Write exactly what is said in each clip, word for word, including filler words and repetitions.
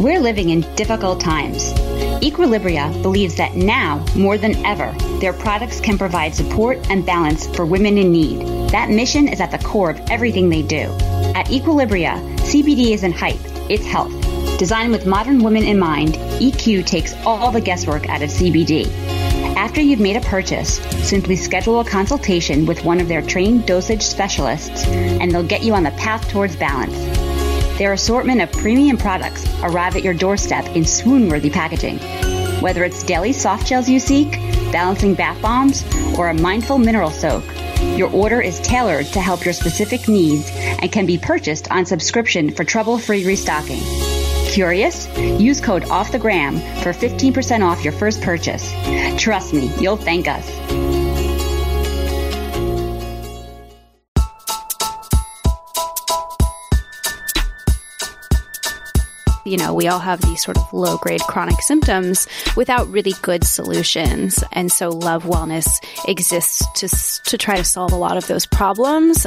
We're living in difficult times. Equilibria believes that now, more than ever, their products can provide support and balance for women in need. That mission is at the core of everything they do. At Equilibria, C B D isn't hype, it's health. Designed with modern women in mind, E Q takes all the guesswork out of C B D. After you've made a purchase, simply schedule a consultation with one of their trained dosage specialists, and they'll get you on the path towards balance. Their assortment of premium products arrive at your doorstep in swoon-worthy packaging. Whether it's daily soft gels you seek, balancing bath bombs, or a mindful mineral soak, your order is tailored to help your specific needs and can be purchased on subscription for trouble-free restocking. Curious? Use code Off the Gram for fifteen percent off your first purchase. Trust me, you'll thank us. You know, we all have these sort of low-grade chronic symptoms without really good solutions. And so Love Wellness exists to, to try to solve a lot of those problems.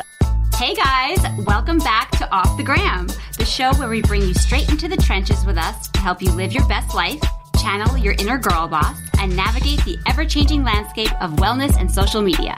Hey guys, welcome back to Off the Gram, the show where we bring you straight into the trenches with us to help you live your best life, channel your inner girl boss, and navigate the ever-changing landscape of wellness and social media.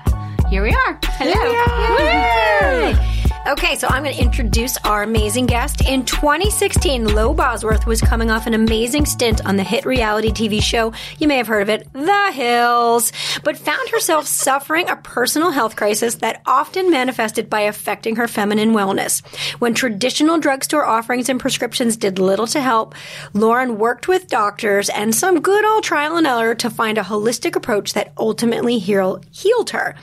Here we are. Hello. Yay. Yay. Okay, so I'm going to introduce our amazing guest. In twenty sixteen, Lauren Bosworth was coming off an amazing stint on the hit reality T V show, you may have heard of it, The Hills, but found herself suffering a personal health crisis that often manifested by affecting her feminine wellness. When traditional drugstore offerings and prescriptions did little to help, Lauren worked with doctors and some good old trial and error to find a holistic approach that ultimately heal- healed her.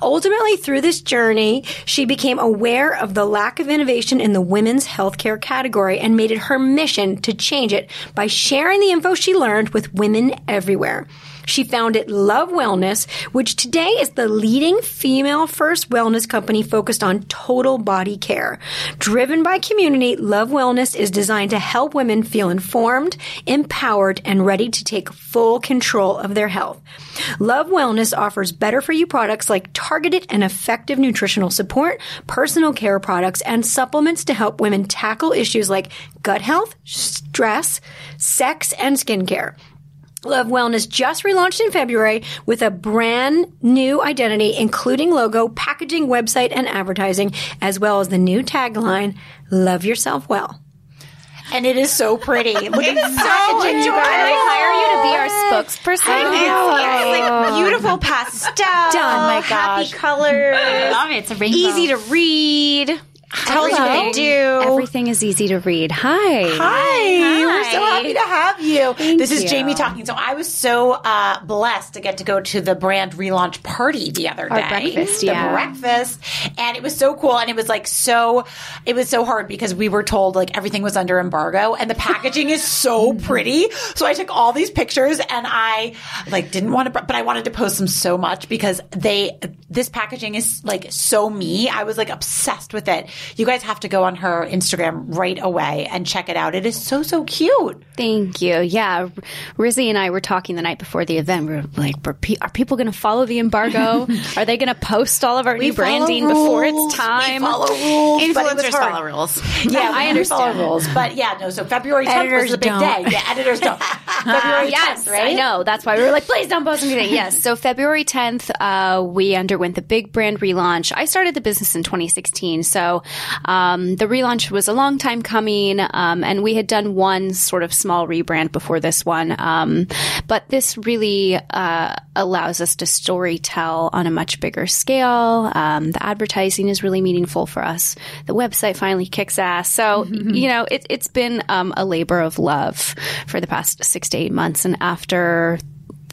Ultimately, through this journey, she became aware of the lack of innovation in the women's healthcare category and made it her mission to change it by sharing the info she learned with women everywhere. She founded Love Wellness, which today is the leading female-first wellness company focused on total body care. Driven by community, Love Wellness is designed to help women feel informed, empowered, and ready to take full control of their health. Love Wellness offers better-for-you products like targeted and effective nutritional support, personal care products, and supplements to help women tackle issues like gut health, stress, sex, and skincare. Love Wellness just relaunched in February with a brand new identity, including logo, packaging, website, and advertising, as well as the new tagline, Love Yourself Well. And it is so pretty. Look at the packaging, you guys. We hire you to be our spokesperson. I know. It's, it's like beautiful pastel. Done. Oh my gosh. Happy colors. I love it. It's a rainbow. Easy to read. Tell them what they do. Everything is easy to read. Hi. Hi. Hi. We're so happy to have you. Thank this is you. Jamie talking. So I was so uh, blessed to get to go to the brand relaunch party the other Our day. breakfast, the yeah. breakfast. And it was so cool. And it was like so, it was so hard because we were told like everything was under embargo and the packaging is so pretty. So I took all these pictures and I like didn't want to, but I wanted to post them so much because they, this packaging is like so me. I was like obsessed with it. You guys have to go on her Instagram right away and check it out. It is so, so cute. Thank you. Yeah. Rizzy and I were talking the night before the event. We were like, are people going to follow the embargo? Are they going to post all of our we new branding before it's time? We follow rules. Influencers follow rules. Yeah, I understand. Follow rules. But yeah, no, so February tenth editors was the big don't. day. Yeah, editors don't. February uh, yes, tenth, right? I know. That's why we were like, please don't post anything. Yes. So February tenth, uh, we underwent the big brand relaunch. I started the business in twenty sixteen. So Um, the relaunch was a long time coming, um, and we had done one sort of small rebrand before this one. Um, but this really uh, allows us to storytell on a much bigger scale. Um, the advertising is really meaningful for us. The website finally kicks ass. So, mm-hmm. you know, it, it's been um, a labor of love for the past six to eight months. And after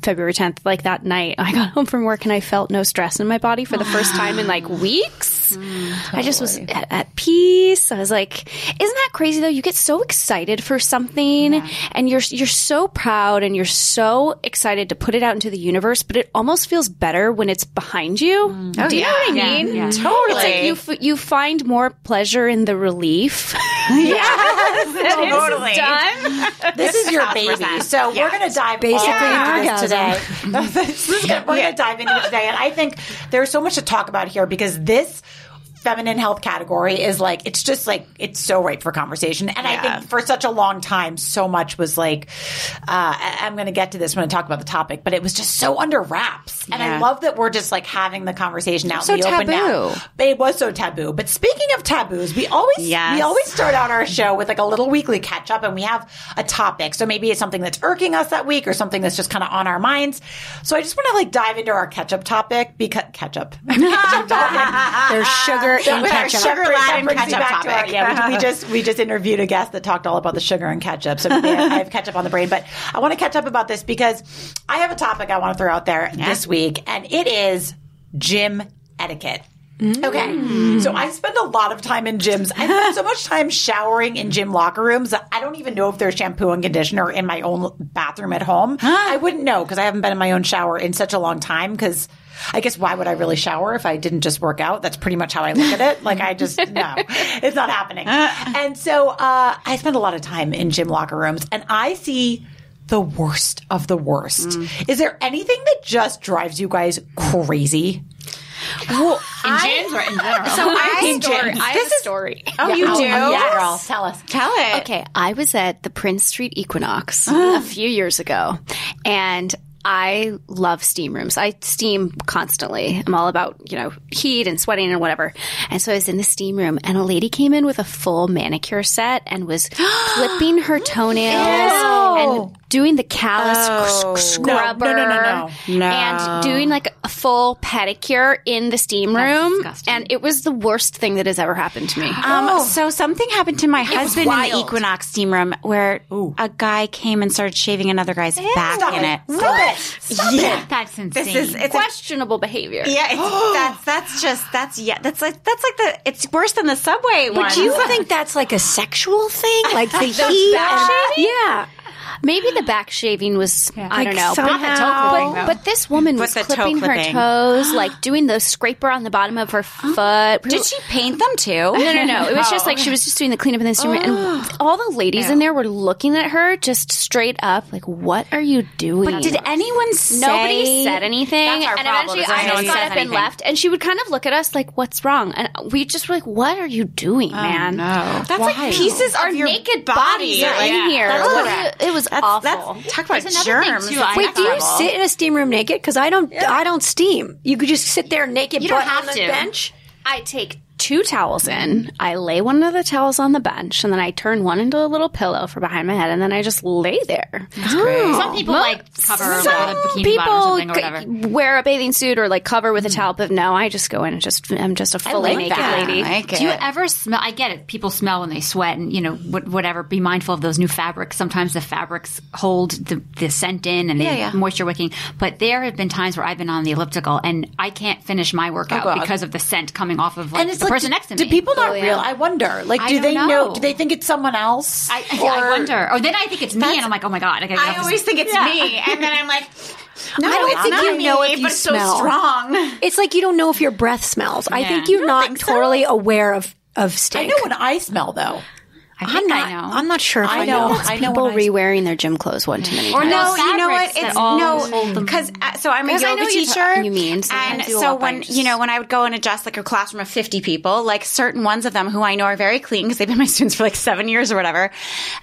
February tenth, like that night, I got home from work and I felt no stress in my body for the first time in like weeks. Mm, totally. I just was at, at peace. I was like, isn't that crazy though? You get so excited for something yeah. and you're you're so proud and you're so excited to put it out into the universe, but it almost feels better when it's behind you. Mm. Oh, Do you yeah. know what I mean? Yeah, yeah. Totally. It's like you, f- you find more pleasure in the relief. Yes, totally. This is done. This is your baby. So yes. we're going to dive basically yeah. into this today. We're going to dive into it today. And I think there's so much to talk about here because this feminine health category is like, it's just like, it's so ripe for conversation. And yeah. I think for such a long time, so much was like, uh, I- I'm going to get to this when I talk about the topic, but it was just so under wraps. And yeah. I love that we're just like having the conversation out so in the taboo. Open now. But it was so taboo. But speaking of taboos, we always, yes. we always start out our show with like a little weekly catch up and we have a topic. So maybe it's something that's irking us that week or something that's just kind of on our minds. So I just want to like dive into our catch up topic because ketchup. ketchup topic. There's sugar so in ketchup. Sugar Latin ketchup topic. Our, yeah, we, we just we just interviewed a guest that talked all about the sugar and ketchup. So yeah, I have ketchup on the brain, but I want to catch up about this because I have a topic I want to throw out there yeah. this week, and it is gym etiquette. Okay. Mm. So I spend a lot of time in gyms. I spend so much time showering in gym locker rooms that I don't even know if there's shampoo and conditioner in my own bathroom at home. Huh? I wouldn't know because I haven't been in my own shower in such a long time because I guess why would I really shower if I didn't just work out? That's pretty much how I look at it. Like I just, no, it's not happening. And so uh, I spend a lot of time in gym locker rooms and I see the worst of the worst. Mm. Is there anything that just drives you guys crazy? Well, in I, gyms or in general? So I have a story. I have this a story. Is, oh, yeah. you do? Yes. Girl, tell us. Tell it. Okay. I was at the Prince Street Equinox a few years ago, and I love steam rooms. I steam constantly. I'm all about, you know, heat and sweating and whatever. And so I was in the steam room, and a lady came in with a full manicure set and was clipping her toenails Ew. and doing the callus oh, scrubber. No, no, no, no, no. And doing like a full pedicure in the steam room. And it was the worst thing that has ever happened to me. Um, oh. So something happened to my it husband in the Equinox steam room where Ooh. a guy came and started shaving another guy's Ew. back Stop in it. it. Stop it. Stop yeah. it. That's insane. This is it's questionable a, behavior. Yeah, it's, that's that's just that's yeah. That's like that's like the it's worse than the subway but one. But do you think that's like a sexual thing? Like the heat? Yeah. Maybe the back shaving was, yeah. I like don't know. Somehow, not the toe clipping, but, but this woman was clipping toe her toes, like doing the scraper on the bottom of her foot. Did she paint them too? No, no, no. It was oh. just like she was just doing the cleanup in the room. Oh. And all the ladies yeah. in there were looking at her just straight up like, what are you doing? But did anyone say? Nobody said anything. That's our and problem, eventually I just got up anything. and left. And she would kind of look at us like, what's wrong? And we just were like, what are you doing, oh, man? No. That's Why? like pieces of your naked bodies are like, in yeah. here. What you, it was That's, awful. That's, talk about germs. Too, Wait, do you level. sit in a steam room naked? Because I don't. Yeah. I don't steam. You could just sit there naked. You don't have on the to. Bench. I take two towels in. I lay one of the towels on the bench, and then I turn one into a little pillow for behind my head, and then I just lay there. That's oh. great. Some people well, like cover with a bikini bottom or something or whatever. Wear a bathing suit or like cover with a towel. But no, I just go in and just I'm just a fully like naked that. lady. Like Do you it. ever smell? I get it. People smell when they sweat, and you know whatever. Be mindful of those new fabrics. Sometimes the fabrics hold the, the scent in and the yeah, yeah. moisture wicking. But there have been times where I've been on the elliptical and I can't finish my workout oh, because of the scent coming off of like. Like, person do, next to me. Do people not oh, yeah. real? I wonder. Like, I do they know. know? Do they think it's someone else? I, I, I wonder. Or then I think it's me, and I'm like, oh my god! I, gotta I always think it's yeah. me, and then I'm like, no, I don't think not you me, know if you but smell. It's so strong. It's like you don't know if your breath smells. Yeah. I think you're I not think totally so. aware of of stink. I know when I smell though. I think I'm not. I know. I'm not sure. If I, I know. know. I know people I... re-wearing their gym clothes one too many or times. Or no, you know what? It's no because uh, so I'm a yoga teacher. You mean? And so when just... you know when I would go and adjust like a classroom of fifty people, like certain ones of them who I know are very clean because they've been my students for like seven years or whatever.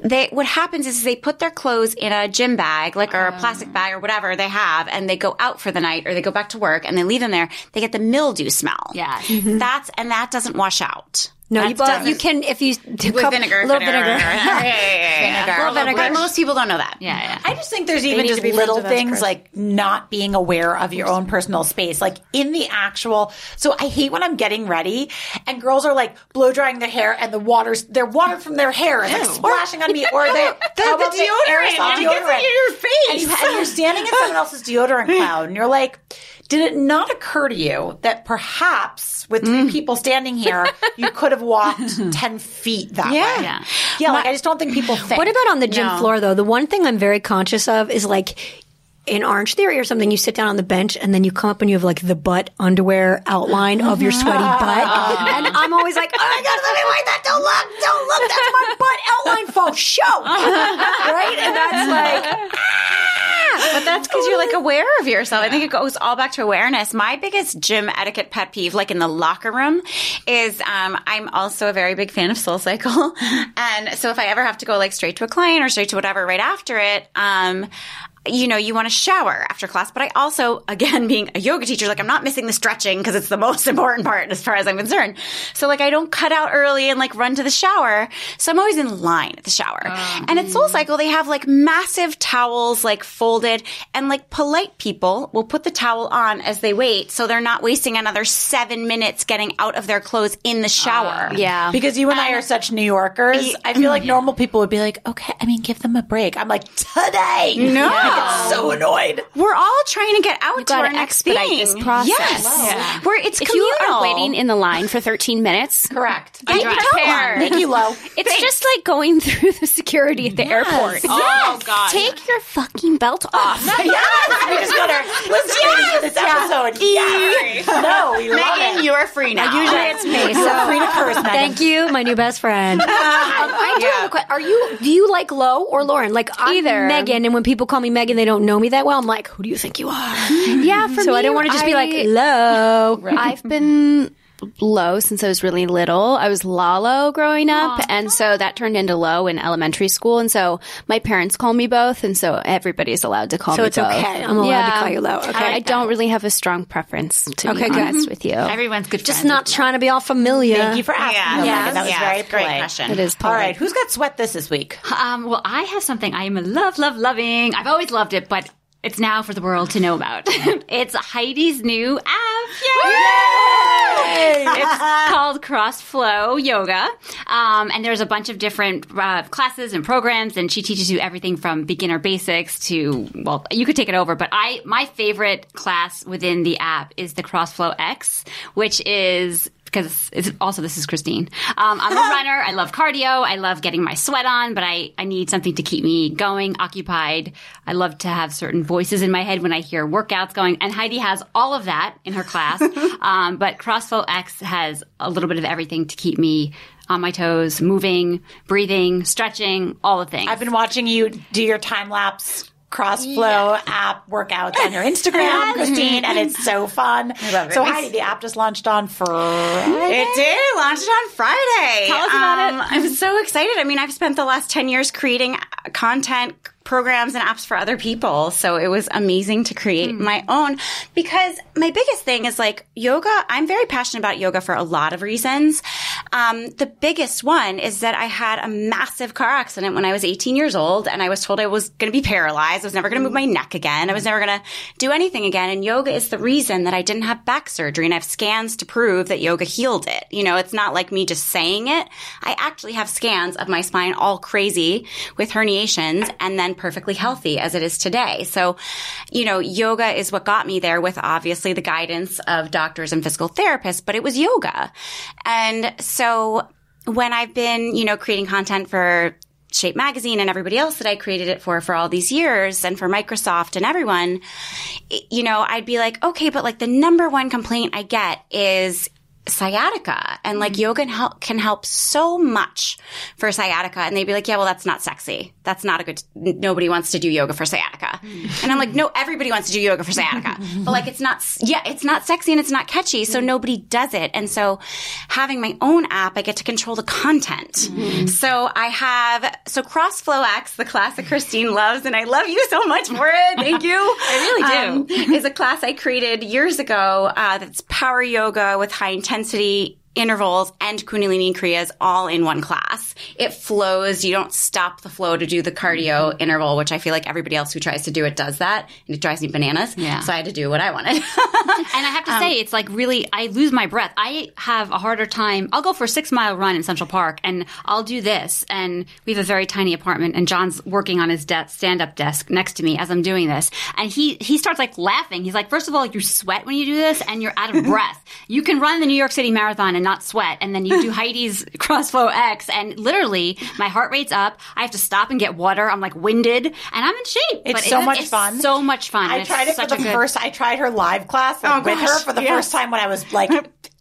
They what happens is they put their clothes in a gym bag, like or a plastic bag or whatever they have, and they go out for the night or they go back to work and they leave them there. They get the mildew smell. Yeah, mm-hmm. that's and that doesn't wash out. No, you, but you can if you do with cup, vinegar, little vinegar, vinegar. yeah, yeah, yeah, yeah. vinegar, little vinegar. But most people don't know that. Yeah, yeah. I just think there's even just little things like not being aware of your own personal space, like in the actual. So I hate when I'm getting ready and girls are like blow drying their hair and the water's their water from their hair is like splashing on me or they the, the deodorant, aerosol deodorant in your face, and, you, and you're standing in someone else's deodorant cloud, and you're like. Did it not occur to you that perhaps with three mm. people standing here, you could have walked ten feet that yeah. way? Yeah. Yeah. My, like, I just don't think people think. What about on the gym no. floor, though? The one thing I'm very conscious of is like in Orange Theory or something, you sit down on the bench and then you come up and you have like the butt underwear outline of your sweaty butt. And I'm always like, oh my God, let me wipe that. Don't look. Don't look. That's my butt outline for show. Right? And that's like... But that's because you're like aware of yourself. Yeah. I think it goes all back to awareness. My biggest gym etiquette pet peeve, like in the locker room, is um, I'm also a very big fan of SoulCycle. And so if I ever have to go like straight to a client or straight to whatever right after it, um, you know, you want to shower after class. But I also, again, being a yoga teacher, like I'm not missing the stretching because it's the most important part as far as I'm concerned. So like I don't cut out early and like run to the shower. So I'm always in line at the shower. Um, and at SoulCycle, they have like massive towels like folded, and like polite people will put the towel on as they wait. So they're not wasting another seven minutes getting out of their clothes in the shower. Uh, yeah. Because you and um, I are such New Yorkers. I feel like normal people would be like, okay, I mean, give them a break. I'm like, today. No. Yeah. I get so annoyed. We're all trying to get out you to our next thing. This process. Yes. Yeah. Where it's if communal. You are waiting in the line for thirteen minutes. Correct. Thank you, Lo. It's Thanks. Just like going through the security at the yes. airport. Oh, yes. God. Take your fucking belt off. Yes. We just got our listeners for this episode. Yes. Yeah. No, we love Megan, it. You are free now. Usually it's me. So you're free to curse, Megan. Thank you, my new best friend. um, I do yeah. have a question. Are you, do you like Lo or Lauren? Like, I'm either. Megan, and when people call me Megan, they don't know me that well. I'm like, who do you think you are? Yeah, for so me. So I don't want to just I, be like, Lo. Right. I've been Lo since I was really little. I was Lalo growing up. Aww. And so that turned into Lo in elementary school. And so my parents call me both. And so everybody's allowed to call so me both. So it's okay. I'm allowed yeah. to call you Lo. Okay. I, I don't really have a strong preference, to okay, be good. Honest with you. Everyone's good. Just not trying to be all familiar. Thank you for asking. Yeah. Yes. That was yeah, very great polite. Question. It is polite. All right. Who's got sweat this this week? Um, well, I have something I am love, love, loving. I've always loved it, but it's now for the world to know about. It's Heidi's new app. Yay! Yay! It's called Crossflow Yoga. Um, and there's a bunch of different uh, classes and programs, and she teaches you everything from beginner basics to, well, you could take it over, but I my favorite class within the app is the Crossflow X, which is... because it's also, this is Christine. Um, I'm a runner. I love cardio. I love getting my sweat on, but I, I need something to keep me going, occupied. I love to have certain voices in my head when I hear workouts going. And Heidi has all of that in her class. um, but Crossflow X has a little bit of everything to keep me on my toes, moving, breathing, stretching, all the things. I've been watching you do your time lapse Crossflow yeah. app workouts on your Instagram, Christine, and it's so fun. I love it. So Heidi, the app just launched on Friday. It did. Launched on Friday. Tell us um, about it. I'm so excited. I mean, I've spent the last ten years creating content, programs, and apps for other people. So it was amazing to create mm. my own, because my biggest thing is like yoga. I'm very passionate about yoga for a lot of reasons. Um, the biggest one is that I had a massive car accident when I was eighteen years old, and I was told I was going to be paralyzed. I was never going to move my neck again. I was never going to do anything again. And yoga is the reason that I didn't have back surgery, and I have scans to prove that yoga healed it. You know, it's not like me just saying it. I actually have scans of my spine all crazy with herniations and then perfectly healthy as it is today. So, you know, yoga is what got me there, with obviously the guidance of doctors and physical therapists, but it was yoga. And so when I've been, you know, creating content for Shape Magazine and everybody else that I created it for for all these years, and for Microsoft and everyone, you know, I'd be like, okay, but like the number one complaint I get is sciatica, and like mm-hmm. yoga can help, can help so much for sciatica. And they'd be like, yeah, well, that's not sexy. That's not a good, nobody wants to do yoga for sciatica. Mm-hmm. And I'm like, no, everybody wants to do yoga for sciatica, but like, it's not, yeah, it's not sexy and it's not catchy. So mm-hmm. nobody does it. And so having my own app, I get to control the content. Mm-hmm. So I have, so Crossflow X, the class that Christine loves, and I love you so much for it. Thank you. I really do. Um, is a class I created years ago uh, that's power yoga with high intensity. Intensity intervals and Kundalini Kriyas all in one class. It flows. You don't stop the flow to do the cardio interval, which I feel like everybody else who tries to do it does that, and it drives me bananas. Yeah. So I had to do what I wanted. And I have to um, say, it's like really, I lose my breath. I have a harder time. I'll go for a six mile run in Central Park, and I'll do this. And we have a very tiny apartment, and John's working on his de- stand up desk next to me as I'm doing this, and he he starts like laughing. He's like, first of all, you sweat when you do this, and you're out of breath. You can run the New York City Marathon and And not sweat, and then you do Heidi's Crossflow X, and literally my heart rate's up. I have to stop and get water. I'm like winded, and I'm in shape. It's but so it, much it's fun. So much fun. I tried it for the good... first. I tried her live class like, oh, with gosh, her for the yes. first time when I was like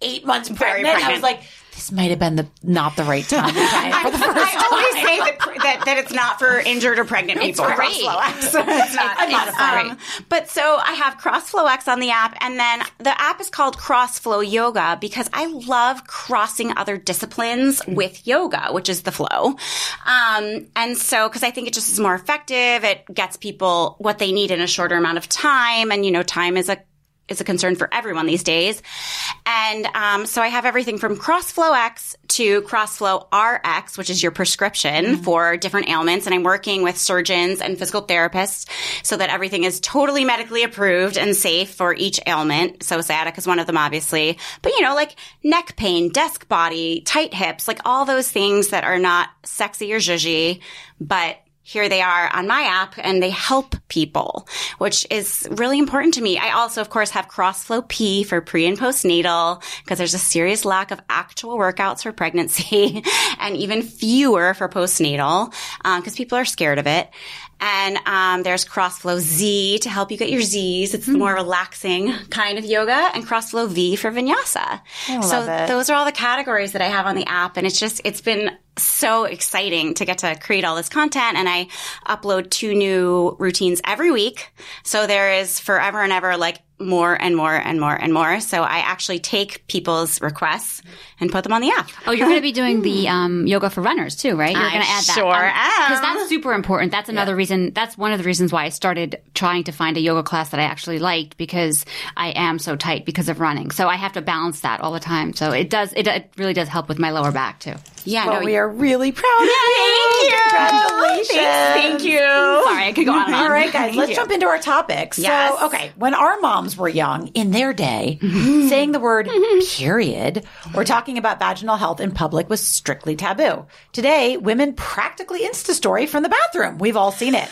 eight months pregnant. pregnant. I was like, this might have been the not the right time. I, for the first I time. always say that, that that it's not for injured or pregnant people. It's great. Crossflow X. It's not. I'm not um, but so I have Crossflow X on the app, and then the app is called Crossflow Yoga because I love crossing other disciplines with yoga, which is the flow. Um, and so because I think it just is more effective. It gets people what they need in a shorter amount of time. And, you know, time is a is a concern for everyone these days. And um, so I have everything from Crossflow X to Crossflow R X, which is your prescription mm-hmm. for different ailments. And I'm working with surgeons and physical therapists so that everything is totally medically approved and safe for each ailment. So sciatica is one of them, obviously. But, you know, like neck pain, desk body, tight hips, like all those things that are not sexy or zhuzhy, but here they are on my app, and they help people, which is really important to me. I also, of course, have Crossflow P for pre and postnatal because there's a serious lack of actual workouts for pregnancy and even fewer for postnatal um, because people are scared of it. And um, there's Crossflow Z to help you get your Z's. It's the more relaxing kind of yoga, and Crossflow V for vinyasa. I love so it. Those are all the categories that I have on the app, and it's just it's been so exciting to get to create all this content. And I upload two new routines every week, so there is forever and ever like more and more and more and more. So I actually take people's requests and put them on the app. Oh, you're going to be doing the um, yoga for runners too, right? You're going to add that. Sure um, am. Because that's super important. That's another yeah. reason. That's one of the reasons why I started trying to find a yoga class that I actually liked, because I am so tight because of running. So I have to balance that all the time. So it does. It, it really does help with my lower back too. Yeah, well, no, we are really proud of yeah, you. Thank you. Congratulations. Thanks, thank you. Sorry, I could go on and on. All right, guys, thank let's you. jump into our topics. Yes. So, okay, when our moms were young, in their day, mm-hmm. saying the word mm-hmm. period or talking about vaginal health in public was strictly taboo. Today, women practically insta-story from the bathroom. We've all seen it.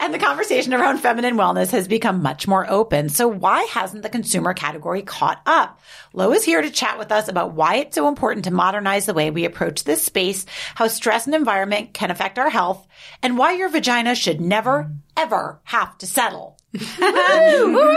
And the conversation around feminine wellness has become much more open. So why hasn't the consumer category caught up? Lo is here to chat with us about why it's so important to modernize the way we approach this space, how stress and environment can affect our health, and why your vagina should never, ever have to settle. Woo! Woo!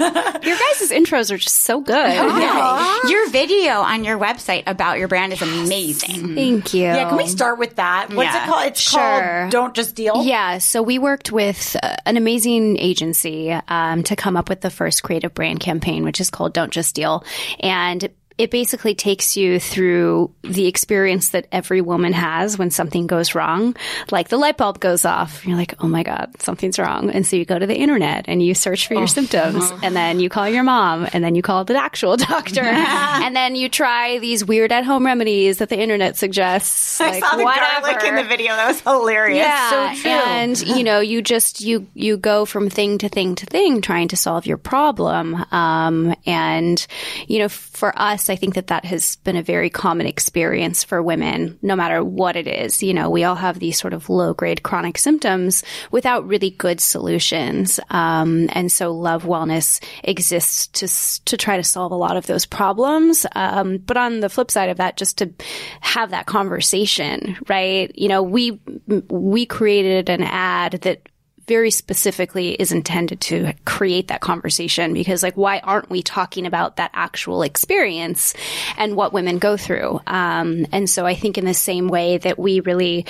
Your guys' intros are just so good. Oh, yeah. Your video on your website about your brand is amazing. Thank you. Yeah, can we start with that? What's yeah. it called? It's sure. called Don't Just Deal? Yeah, so we worked with uh, an amazing agency um, to come up with the first creative brand campaign, which is called Don't Just Deal. And it basically takes you through the experience that every woman has when something goes wrong. Like the light bulb goes off. You're like, oh, my God, something's wrong. And so you go to the internet and you search for oh. your symptoms. Oh. And then you call your mom. And then you call the actual doctor. Yeah. And then you try these weird at-home remedies that the internet suggests. I like, saw the whatever. garlic in the video. That was hilarious. Yeah. So true. And, you know, you just you, – you go from thing to thing to thing trying to solve your problem. Um, and, you know, for us, I think that that has been a very common experience for women, no matter what it is. You know, we all have these sort of low-grade chronic symptoms without really good solutions. Um, and so Love Wellness exists to to try to solve a lot of those problems. Um, but on the flip side of that, just to have that conversation, right? You know, we we created an ad that very specifically is intended to create that conversation, because like, why aren't we talking about that actual experience and what women go through? Um, and so I think in the same way that we really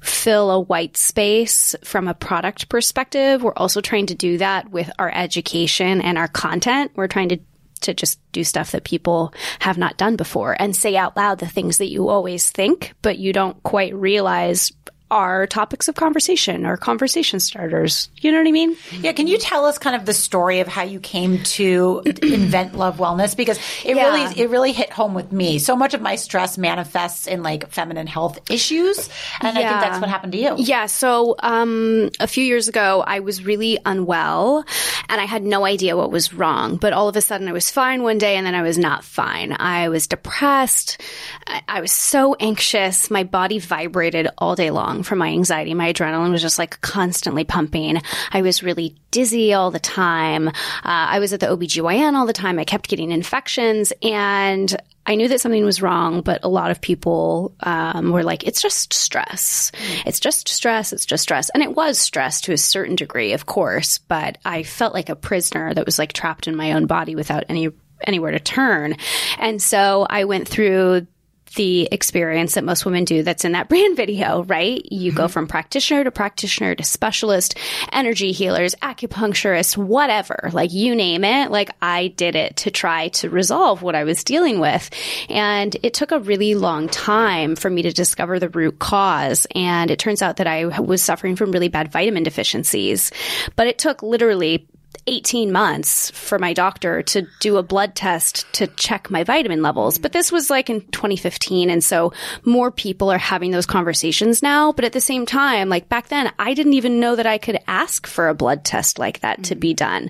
fill a white space from a product perspective, we're also trying to do that with our education and our content. We're trying to to just do stuff that people have not done before and say out loud the things that you always think, but you don't quite realize are topics of conversation or conversation starters. You know what I mean? Yeah. Can you tell us kind of the story of how you came to invent Love Wellness? Because it yeah. really it really hit home with me. So much of my stress manifests in like feminine health issues. And yeah. I think that's what happened to you. Yeah. So um, a few years ago, I was really unwell and I had no idea what was wrong. But all of a sudden I was fine one day and then I was not fine. I was depressed. I, I was so anxious. My body vibrated all day long from my anxiety. My adrenaline was just like constantly pumping. I was really dizzy all the time. Uh, I was at the O B G Y N all the time. I kept getting infections, and I knew that something was wrong, but a lot of people um, were like, it's just stress. It's just stress. It's just stress. And it was stress to a certain degree, of course, but I felt like a prisoner that was like trapped in my own body without any anywhere to turn. And so I went through the experience that most women do that's in that brand video, right? You mm-hmm. go from practitioner to practitioner to specialist, energy healers, acupuncturists, whatever, like you name it. Like I did it to try to resolve what I was dealing with. And it took a really long time for me to discover the root cause. And it turns out that I was suffering from really bad vitamin deficiencies, but it took literally eighteen months for my doctor to do a blood test to check my vitamin levels. But this was like in twenty fifteen. And so more people are having those conversations now. But at the same time, like back then, I didn't even know that I could ask for a blood test like that mm-hmm. to be done.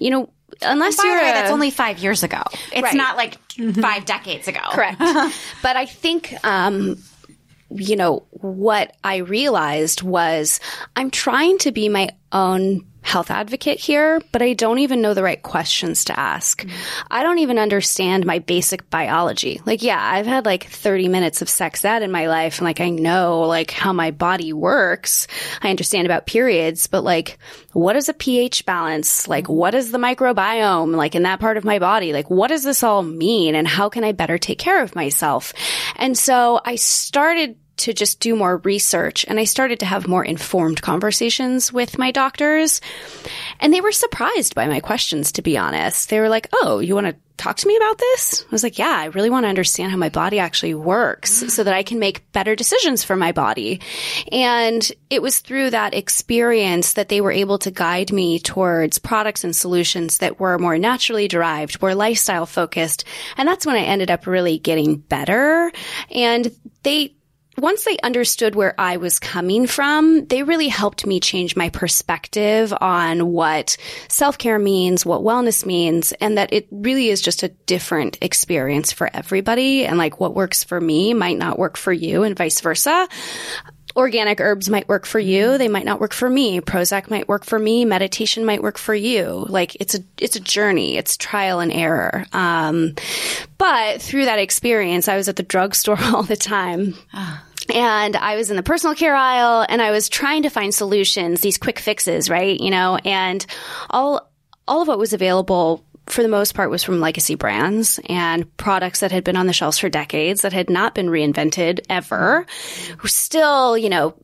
You know, unless by you're the way, a, that's only five years ago. It's right. not like mm-hmm. five decades ago. Correct. But I think, um, you know, what I realized was I'm trying to be my own health advocate here, but I don't even know the right questions to ask. Mm-hmm. I don't even understand my basic biology. Like, yeah, I've had like thirty minutes of sex ed in my life. And like, I know like how my body works. I understand about periods, but like, what is a pH balance? Like, what is the microbiome? Like in that part of my body, like, what does this all mean? And how can I better take care of myself? And so I started to just do more research. And I started to have more informed conversations with my doctors. And they were surprised by my questions, to be honest. They were like, oh, you want to talk to me about this? I was like, yeah, I really want to understand how my body actually works mm-hmm. so that I can make better decisions for my body. And it was through that experience that they were able to guide me towards products and solutions that were more naturally derived, more lifestyle focused. And that's when I ended up really getting better. And they... Once they understood where I was coming from, they really helped me change my perspective on what self-care means, what wellness means, and that it really is just a different experience for everybody. And like what works for me might not work for you and vice versa. Organic herbs might work for you. They might not work for me. Prozac might work for me. Meditation might work for you. Like it's a, it's a journey. It's trial and error. Um, but through that experience, I was at the drugstore all the time. Oh. And I was in the personal care aisle and I was trying to find solutions, these quick fixes, right? You know, and all, all of what was available for the most part was from legacy brands and products that had been on the shelves for decades that had not been reinvented ever. Still, you know,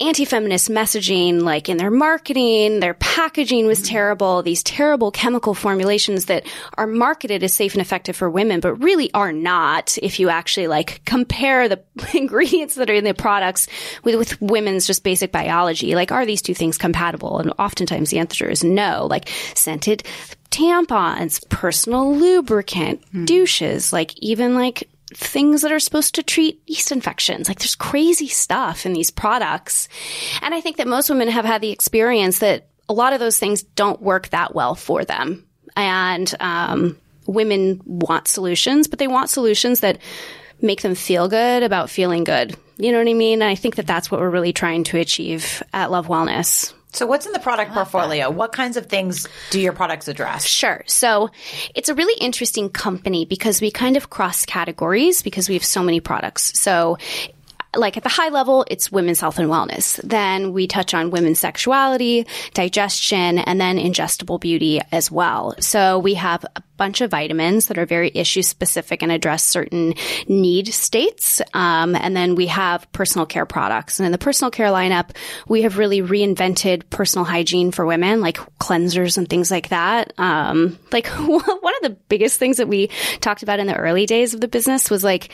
anti-feminist messaging, like in their marketing, their packaging was terrible. These terrible chemical formulations that are marketed as safe and effective for women, but really are not if you actually like compare the ingredients that are in the products with, with women's just basic biology. Like, are these two things compatible? And oftentimes the answer is no. Like scented tampons, personal lubricant, mm. douches, like even like things that are supposed to treat yeast infections. Like there's crazy stuff in these products. And I think that most women have had the experience that a lot of those things don't work that well for them. And um, women want solutions, but they want solutions that make them feel good about feeling good. You know what I mean? And I think that that's what we're really trying to achieve at Love Wellness. So what's in the product portfolio? That. What kinds of things do your products address? Sure. So it's a really interesting company because we kind of cross categories because we have so many products. So like at the high level, it's women's health and wellness. Then we touch on women's sexuality, digestion, and then ingestible beauty as well. So we have a bunch of vitamins that are very issue specific and address certain need states. Um, and then we have personal care products. And in the personal care lineup, we have really reinvented personal hygiene for women, like cleansers and things like that. Um, like one of the biggest things that we talked about in the early days of the business was like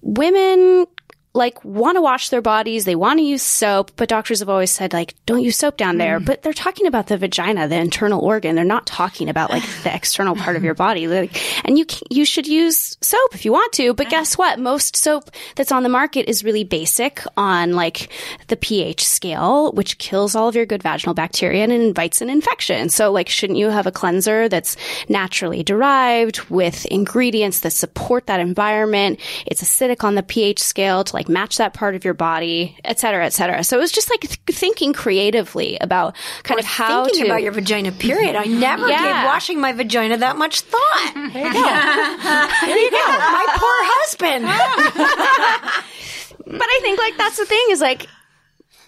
women like want to wash their bodies. They want to use soap, but doctors have always said like, don't use soap down there. Mm. But they're talking about the vagina, the internal organ. They're not talking about like the external part of your body. Like, and you, you should use soap if you want to, but guess what? Most soap that's on the market is really basic on like the pH scale, which kills all of your good vaginal bacteria and invites an infection. So like, shouldn't you have a cleanser that's naturally derived with ingredients that support that environment? It's acidic on the pH scale to like match that part of your body, et cetera, et cetera. So it was just like th- thinking creatively about kind or of how thinking to... thinking about your vagina, period. I never yeah. gave washing my vagina that much thought. There you go. There you go. My poor husband. But I think like that's the thing is like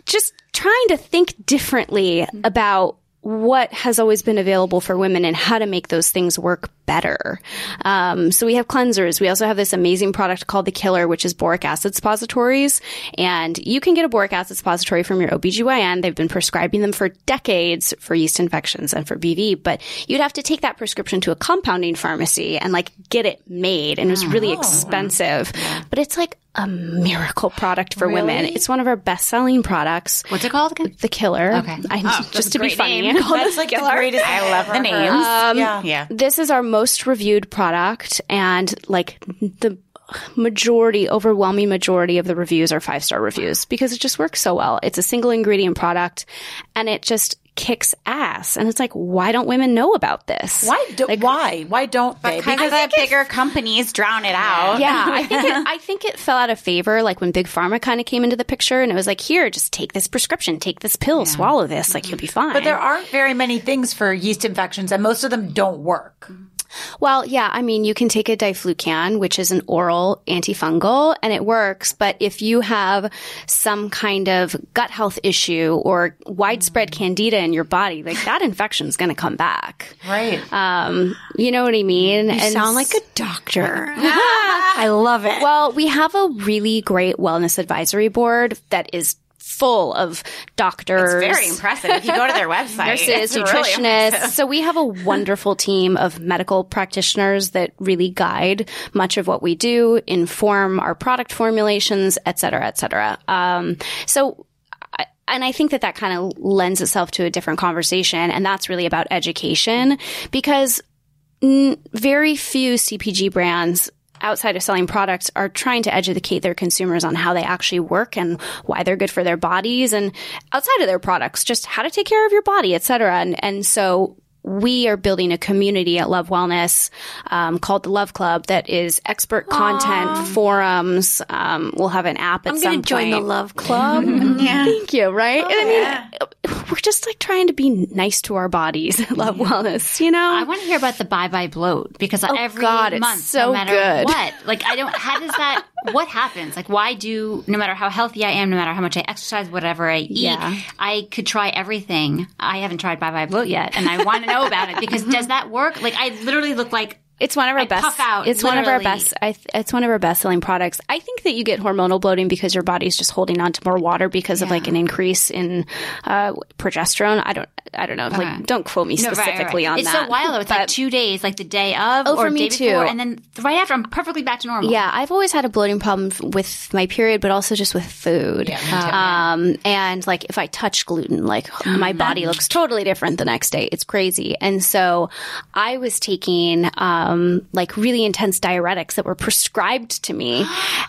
just trying to think differently about what has always been available for women and how to make those things work better. Um, so we have cleansers. We also have this amazing product called The Killer, which is boric acid suppositories. And you can get a boric acid suppository from your O B G Y N. They've been prescribing them for decades for yeast infections and for B V, but you'd have to take that prescription to a compounding pharmacy and like get it made. And it was really oh. expensive, but it's like a miracle product for really? women. It's one of our best-selling products. What's it called again? The Killer. Okay. I, oh, just to be funny. Name. I call that's like the greatest. I love the names. Um, yeah. yeah. This is our most reviewed product, and like the majority, overwhelming majority of the reviews are five-star reviews because it just works so well. It's a single ingredient product, and it just kicks ass. And it's like, why don't women know about this? Why do, like, why why don't they? Because the bigger it, companies drown it out. Yeah, I think it, I think it fell out of favor, like when Big Pharma kind of came into the picture, and it was like, here, just take this prescription, take this pill, yeah. swallow this, like you'll be fine. But there aren't very many things for yeast infections, and most of them don't work. Well, yeah, I mean, you can take a diflucan, which is an oral antifungal, and it works. But if you have some kind of gut health issue or widespread candida in your body, like that infection's going to come back. Right. Um, you know what I mean? You and sound like a doctor. I love it. Well, we have a really great wellness advisory board that is full of doctors. It's very impressive. If you go to their website. Nurses, nutritionists. Really so we have a wonderful team of medical practitioners that really guide much of what we do, inform our product formulations, et cetera, et cetera. Um, so And I think that that kind of lends itself to a different conversation, and that's really about education, because n- very few C P G brands outside of selling products are trying to educate their consumers on how they actually work and why they're good for their bodies, and outside of their products, just how to take care of your body, et cetera. And, and so we are building a community at Love Wellness um, called the Love Club that is expert Aww. content, forums. Um, we'll have an app at I'm some point. I'm going to join the Love Club. yeah. Thank you, right? Oh, and yeah. I mean, we're just like trying to be nice to our bodies at Love yeah. Wellness, you know? I want to hear about the Bye Bye Bloat because oh, every God, month, it's so no matter good. what, like I don't, how does that, what happens? Like why do, no matter how healthy I am, no matter how much I exercise, whatever I eat, yeah. I could try everything. I haven't tried Bye Bye Bloat yet, and I want to know about it because mm-hmm. does that work? Like I literally look like it's one of our I best. Puff out, it's literally. one of our best. I th- it's one of our best selling products. I think that you get hormonal bloating because your body's just holding on to more water because yeah. of like an increase in uh, progesterone. I don't. I don't know. Okay. Like, don't quote me no, specifically right, right. on it's that. It's so wild. It's but, like two days, like the day of, oh, or for me day before, too. And then right after, I'm perfectly back to normal. Yeah, I've always had a bloating problem with my period, but also just with food. Yeah, um, too, yeah. And like if I touch gluten, like my body looks totally different the next day. It's crazy. And so I was taking. Um, Um, like really intense diuretics that were prescribed to me.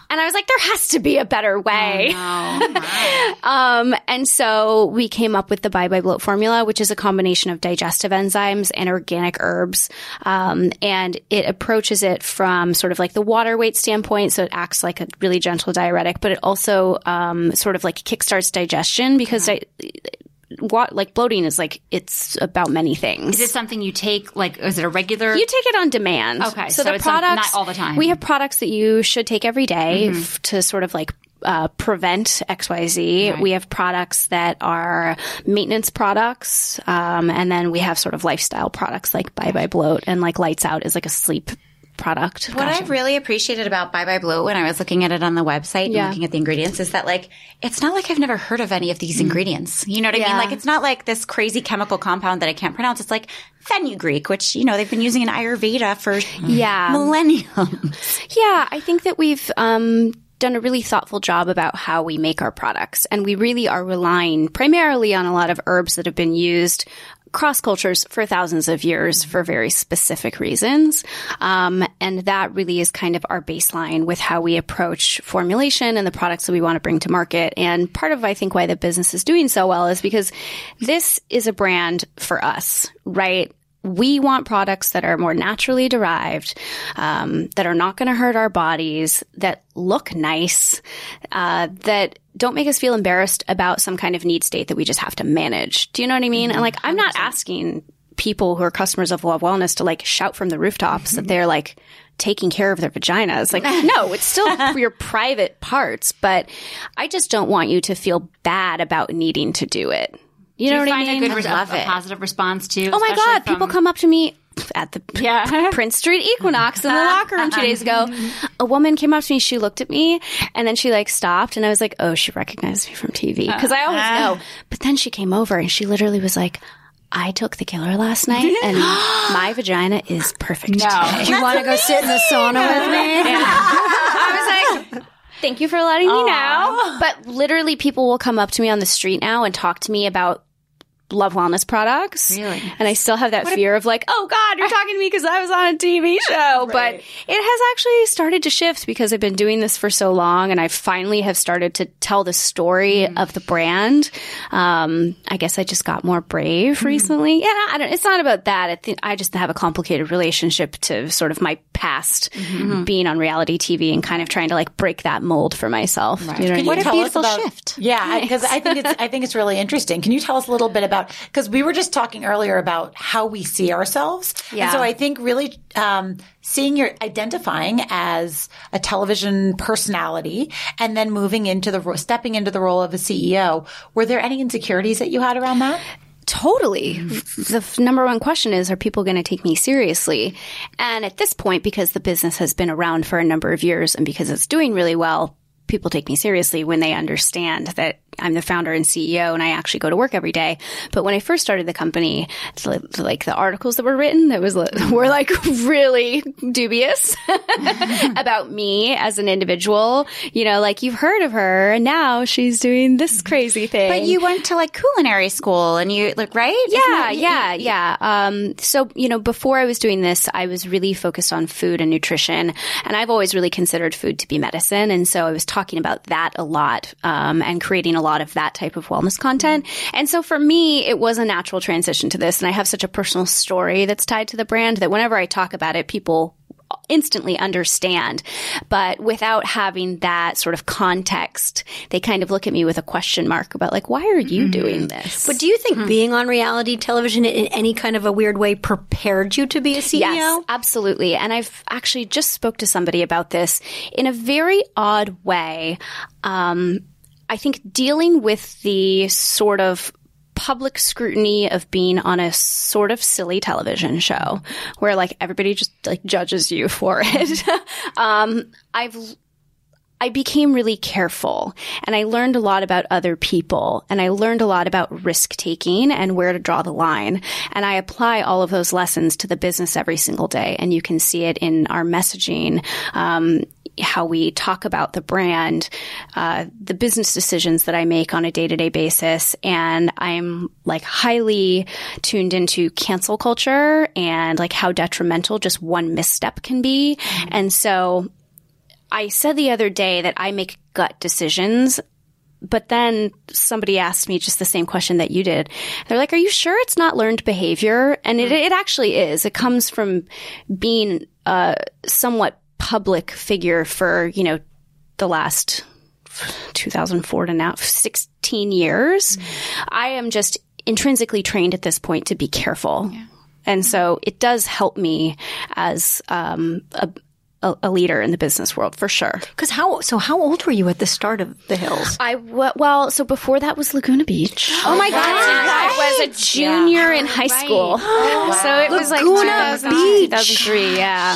And I was like, there has to be a better way. Oh, no. um, and so we came up with the Bye Bye Bloat formula, which is a combination of digestive enzymes and organic herbs. Um, and it approaches it from sort of like the water weight standpoint. So it acts like a really gentle diuretic, but it also um, sort of like kickstarts digestion because yeah. di- What, like bloating is like it's about many things. Is it something you take? Like, is it a regular? You take it on demand. Okay, so, so the it's products not all the time. We have products that you should take every day mm-hmm. f- to sort of like. Uh, prevent X Y Z. Right. We have products that are maintenance products, um, and then we have sort of lifestyle products like Bye Bye Bloat and like Lights Out is like a sleep product. What gotcha. I really appreciated about Bye Bye Bloat when I was looking at it on the website yeah. and looking at the ingredients is that like it's not like I've never heard of any of these mm. ingredients. You know what yeah. I mean? Like it's not like this crazy chemical compound that I can't pronounce. It's like fenugreek, which you know they've been using in Ayurveda for yeah. millennia. yeah, I think that we've um done a really thoughtful job about how we make our products, and we really are relying primarily on a lot of herbs that have been used cross cultures for thousands of years for very specific reasons. Um, and that really is kind of our baseline with how we approach formulation and the products that we want to bring to market. And part of, I think, why the business is doing so well is because this is a brand for us, right? We want products that are more naturally derived, um, that are not going to hurt our bodies, that look nice, uh, that don't make us feel embarrassed about some kind of need state that we just have to manage. Do you know what I mean? Mm-hmm. And like, I'm not asking people who are customers of Love Wellness to like shout from the rooftops mm-hmm. that they're like taking care of their vaginas. Like, no, it's still your private parts, but I just don't want you to feel bad about needing to do it. You know what I mean? Do you find a good, I love it, a positive response too? Oh my God, people come up to me at the yeah. Prince Street Equinox in the locker room two days ago. A woman came up to me. She looked at me and then she like stopped and I was like, oh, she recognized me from T V because I always know. But then she came over and she literally was like, I took The Killer last night, and my vagina is perfect. No. Do you want to go sit in the sauna with me? Yeah. I was like, thank you for letting me know. But literally, people will come up to me on the street now and talk to me about Love Wellness products. Really? And I still have that what fear if, of like, oh, God, you're talking to me because I was on a T V show. Right. But it has actually started to shift because I've been doing this for so long and I finally have started to tell the story mm. of the brand. Um, I guess I just got more brave mm. recently. Yeah, I don't, it's not about that. I, think I just have a complicated relationship to sort of my past mm-hmm. being on reality T V and kind of trying to like break that mold for myself. Right. You know Can what I mean? you tell us about, shift. Yeah, because nice. I think it's I think it's really interesting. Can you tell us a little bit about Because we were just talking earlier about how we see ourselves. Yeah. And so I think really um, seeing your identifying as a television personality and then moving into the stepping into the role of a C E O, were there any insecurities that you had around that? Totally. The f- number one question is, are people going to take me seriously? And at this point, because the business has been around for a number of years and because it's doing really well, people take me seriously when they understand that I'm the founder and C E O and I actually go to work every day. But when I first started the company, like the articles that were written that was were like really dubious about me as an individual. You know, like you've heard of her and now she's doing this crazy thing. But you went to like culinary school and you like, right? Yeah, yeah, yeah. Um, so, you know, before I was doing this, I was really focused on food and nutrition. And I've always really considered food to be medicine. And so I was talking about that a lot um, and creating a lot of that type of wellness content. And so for me, it was a natural transition to this. And I have such a personal story that's tied to the brand that whenever I talk about it, people instantly understand. But without having that sort of context, they kind of look at me with a question mark about like, why are you mm-hmm. doing this? But do you think mm-hmm. being on reality television in any kind of a weird way prepared you to be a C E O? Yes, absolutely. And I've actually just spoke to somebody about this in a very odd way. Um, I think dealing with the sort of public scrutiny of being on a sort of silly television show where like everybody just like judges you for it. um, I've, I became really careful and I learned a lot about other people and I learned a lot about risk taking and where to draw the line. And I apply all of those lessons to the business every single day. And you can see it in our messaging, um, how we talk about the brand, uh, the business decisions that I make on a day-to-day basis. And I'm like highly tuned into cancel culture and like how detrimental just one misstep can be. Mm-hmm. And so I said the other day that I make gut decisions, but then somebody asked me just the same question that you did. They're like, are you sure it's not learned behavior? And it, it actually is. It comes from being uh, somewhat public figure for, you know, the last two thousand four to now, sixteen years. Mm-hmm. I am just intrinsically trained at this point to be careful. Yeah. And mm-hmm. so it does help me as um, a, a, a leader in the business world, for sure. Because how, so how old were you at the start of The Hills? I w- well, so before that was Laguna Beach. Oh my God. Right. I was a junior yeah. in high right. school. Oh, wow. So it Laguna was like two thousand, Beach. two thousand three, yeah.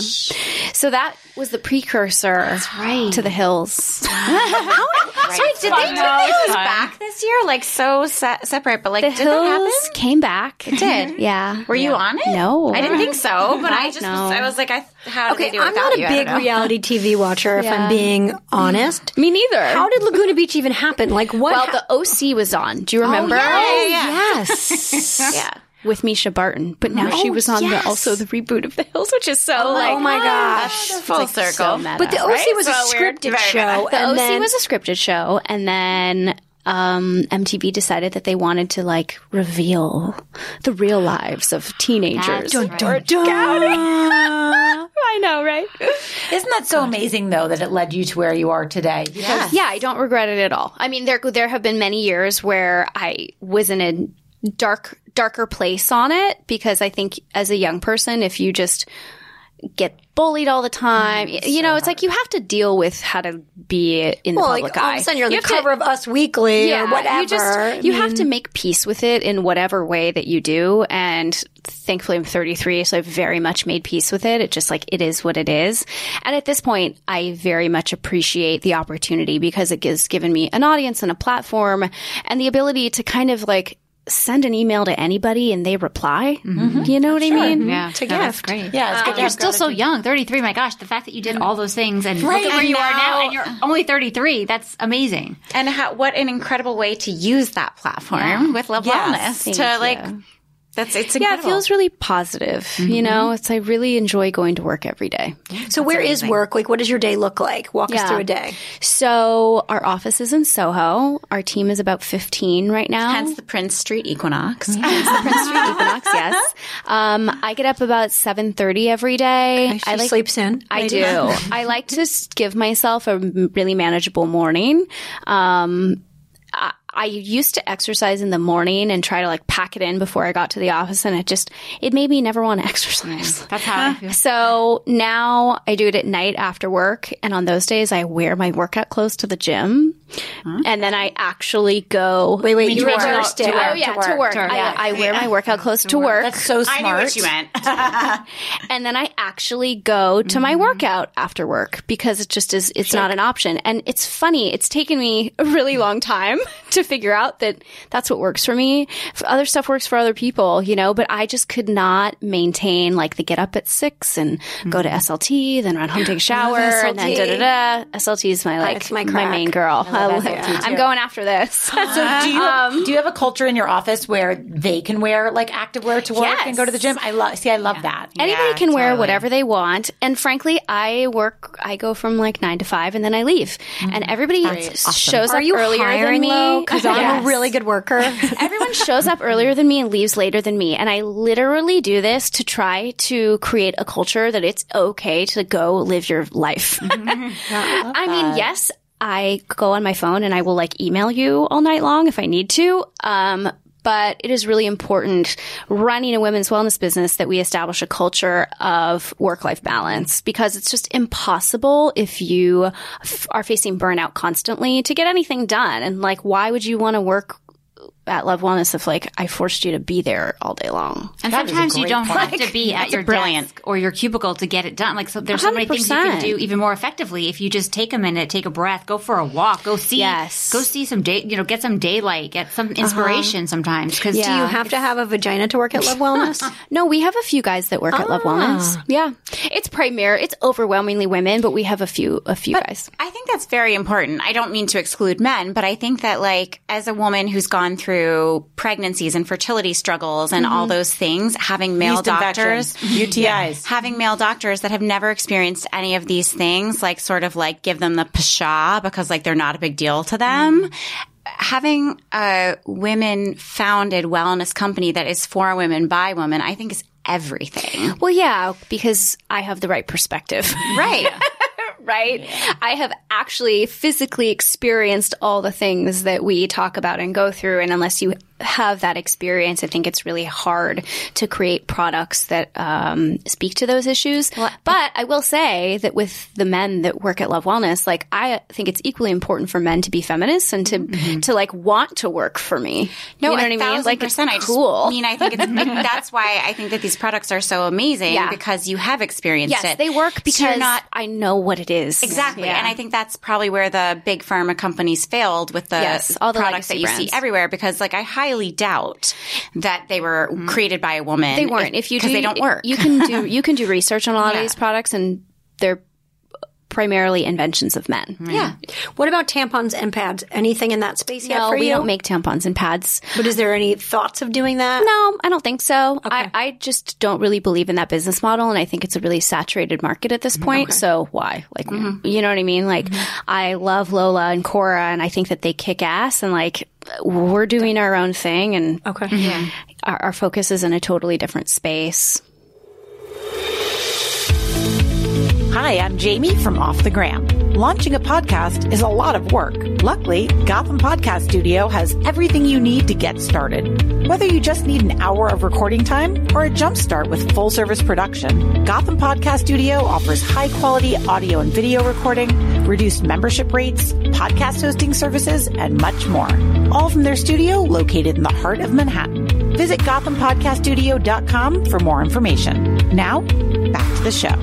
So that was the precursor That's right. to The Hills. How, right. Sorry, did they take The Hills back this year? Like so se- separate, but like the did Hills that happen? Came back. It did. Yeah. Were yeah. you on it? No, I didn't think so. But I just, no. I was like, I how did okay, they do it without you? Okay, I'm not a big reality T V watcher. If yeah. I'm being honest, me neither. How did Laguna Beach even happen? Like what? Well, ha- the O C was on. Do you remember? Oh, yeah, yeah, yeah. Yes. yeah. With Misha Barton, but now oh, she was on yes. the, also the reboot of The Hills, which is so oh, like oh my gosh, gosh. full like circle. So meta, but the O C right? was so a scripted weird. show. The O C then, was a scripted show, and then um, M T V decided that they wanted to like reveal the real lives of teenagers. Dun, dun, dun. I know, right? Isn't that so amazing though that it led you to where you are today? Yes. Yeah, I don't regret it at all. I mean, there there have been many years where I was in a dark, darker place on it because I think as a young person, if you just get bullied all the time. Mm, you know, so it's hard. Like you have to deal with how to be in well, the public like, eye. All of a sudden you're on you the cover to, of Us Weekly yeah, or whatever. You, just, you mm. have to make peace with it in whatever way that you do. And thankfully I'm thirty-three, so I've very much made peace with it. It just like it is what it is. And at this point, I very much appreciate the opportunity because it has given me an audience and a platform and the ability to kind of like send an email to anybody and they reply. Mm-hmm. You know what sure. I mean? Yeah. It's a no, gift. Great. Yeah. It's wow. good. And you're still so young, thirty-three. My gosh, the fact that you did all those things and right. look at where and you now, are now and you're only thirty-three. That's amazing. And how, what an incredible way to use that platform yeah. with Love yes. Wellness to you. like. That's it's incredible. Yeah, it feels really positive. Mm-hmm. You know, it's I really enjoy going to work every day. Yeah, so where amazing. is work? Like, what does your day look like? Walk yeah. us through a day. So our office is in Soho. Our team is about fifteen right now. Hence the Prince Street Equinox. Yeah. Hence the Prince Street Equinox. Yes. Um, I get up about seven thirty every day. Okay, she I like, sleeps in. I do. I like to give myself a really manageable morning. Um, I, I used to exercise in the morning and try to like pack it in before I got to the office, and it just it made me never want to exercise. That's how I feel. So now I do it at night after work, and on those days I wear my workout clothes to the gym, huh? and then I actually go. Wait, wait, you reversed it? Oh yeah, to work. To work. To work. I, yeah. I wear my workout clothes to work. That's so smart. I knew what you meant. And then I actually go to my workout after work because it just is. It's sure. not an option, and it's funny. It's taken me a really long time to figure out that that's what works for me. Other stuff works for other people, you know, but I just could not maintain like the get up at six and mm-hmm. go to S L T, then run home, take a shower, and then da-da-da. S L T is my like my, my main girl. I love S L T too. I'm going after this. So do you, um, do you have a culture in your office where they can wear like activewear to work yes. and go to the gym? I love, see, I love yeah. that. Anybody yeah, can totally. wear whatever they want. And frankly, I work, I go from like nine to five and then I leave. Mm-hmm. And everybody awesome. shows Are up you earlier than me. Low? Because I'm yes. a really good worker. Everyone shows up earlier than me and leaves later than me. And I literally do this to try to create a culture that it's okay to go live your life. Mm-hmm. Yeah, I, I mean, yes, I go on my phone and I will like email you all night long if I need to. Um, but it is really important running a women's wellness business that we establish a culture of work-life balance, because it's just impossible if you f- are facing burnout constantly to get anything done. And like, why would you want to work at Love Wellness if like I forced you to be there all day long? And that sometimes you don't point. have to be at your brilliant. desk or your cubicle to get it done. Like, so there's one hundred percent so many things you can do even more effectively if you just take a minute, take a breath, go for a walk, go see, yes. go see some day, you know, get some daylight, get some inspiration uh-huh. sometimes. Cause yeah. do you have to have a vagina to work at Love Wellness? No, we have a few guys that work ah. at Love Wellness. Yeah, it's primarily it's overwhelmingly women, but we have a few a few but guys. I think that's very important. I don't mean to exclude men, but I think that like as a woman who's gone through through pregnancies and fertility struggles and mm-hmm. all those things, having male Yeast doctors, U T Is, yeah, having male doctors that have never experienced any of these things, like sort of like give them the pshaw because like they're not a big deal to them. Mm-hmm. Having a women founded wellness company that is for women by women, I think is everything. Well, yeah, because I have the right perspective. Right. Right? Yeah. I have actually physically experienced all the things that we talk about and go through. And unless you have that experience, I think it's really hard to create products that um, speak to those issues. Well, but I will say that with the men that work at Love Wellness, like I think it's equally important for men to be feminists and to mm-hmm. to like want to work for me. No, you know what I mean? Thousand like percent. It's cool. I mean, I think it's like, that's why I think that these products are so amazing yeah. because you have experienced yes, it. Yes, they work because so not, I know what it is exactly, yeah. and I think that's probably where the big pharma companies failed with the, yes, all the products that you brands. see everywhere because, like, I highly doubt that they were mm. created by a woman. They weren't. If you do, they don't work. You can do you can do research on a lot yeah. of these products, and they're primarily inventions of men. Mm. Yeah. What about tampons and pads? Anything in that space no, yet for you? No, we don't make tampons and pads. But is there any thoughts of doing that? No, I don't think so. Okay. I, I just don't really believe in that business model, and I think it's a really saturated market at this point. Okay. So why? Like, mm-hmm. you know what I mean? Like, mm-hmm. I love Lola and Cora, and I think that they kick ass, and like, we're doing our own thing, and okay. yeah. our, our focus is in a totally different space. Hi, I'm Jamie from Off the Gram. Launching a podcast is a lot of work. Luckily, Gotham Podcast Studio has everything you need to get started. Whether you just need an hour of recording time or a jumpstart with full-service production, Gotham Podcast Studio offers high-quality audio and video recording, reduced membership rates, podcast hosting services, and much more. All from their studio located in the heart of Manhattan. Visit Gotham Podcast Studio dot com for more information. Now, back to the show.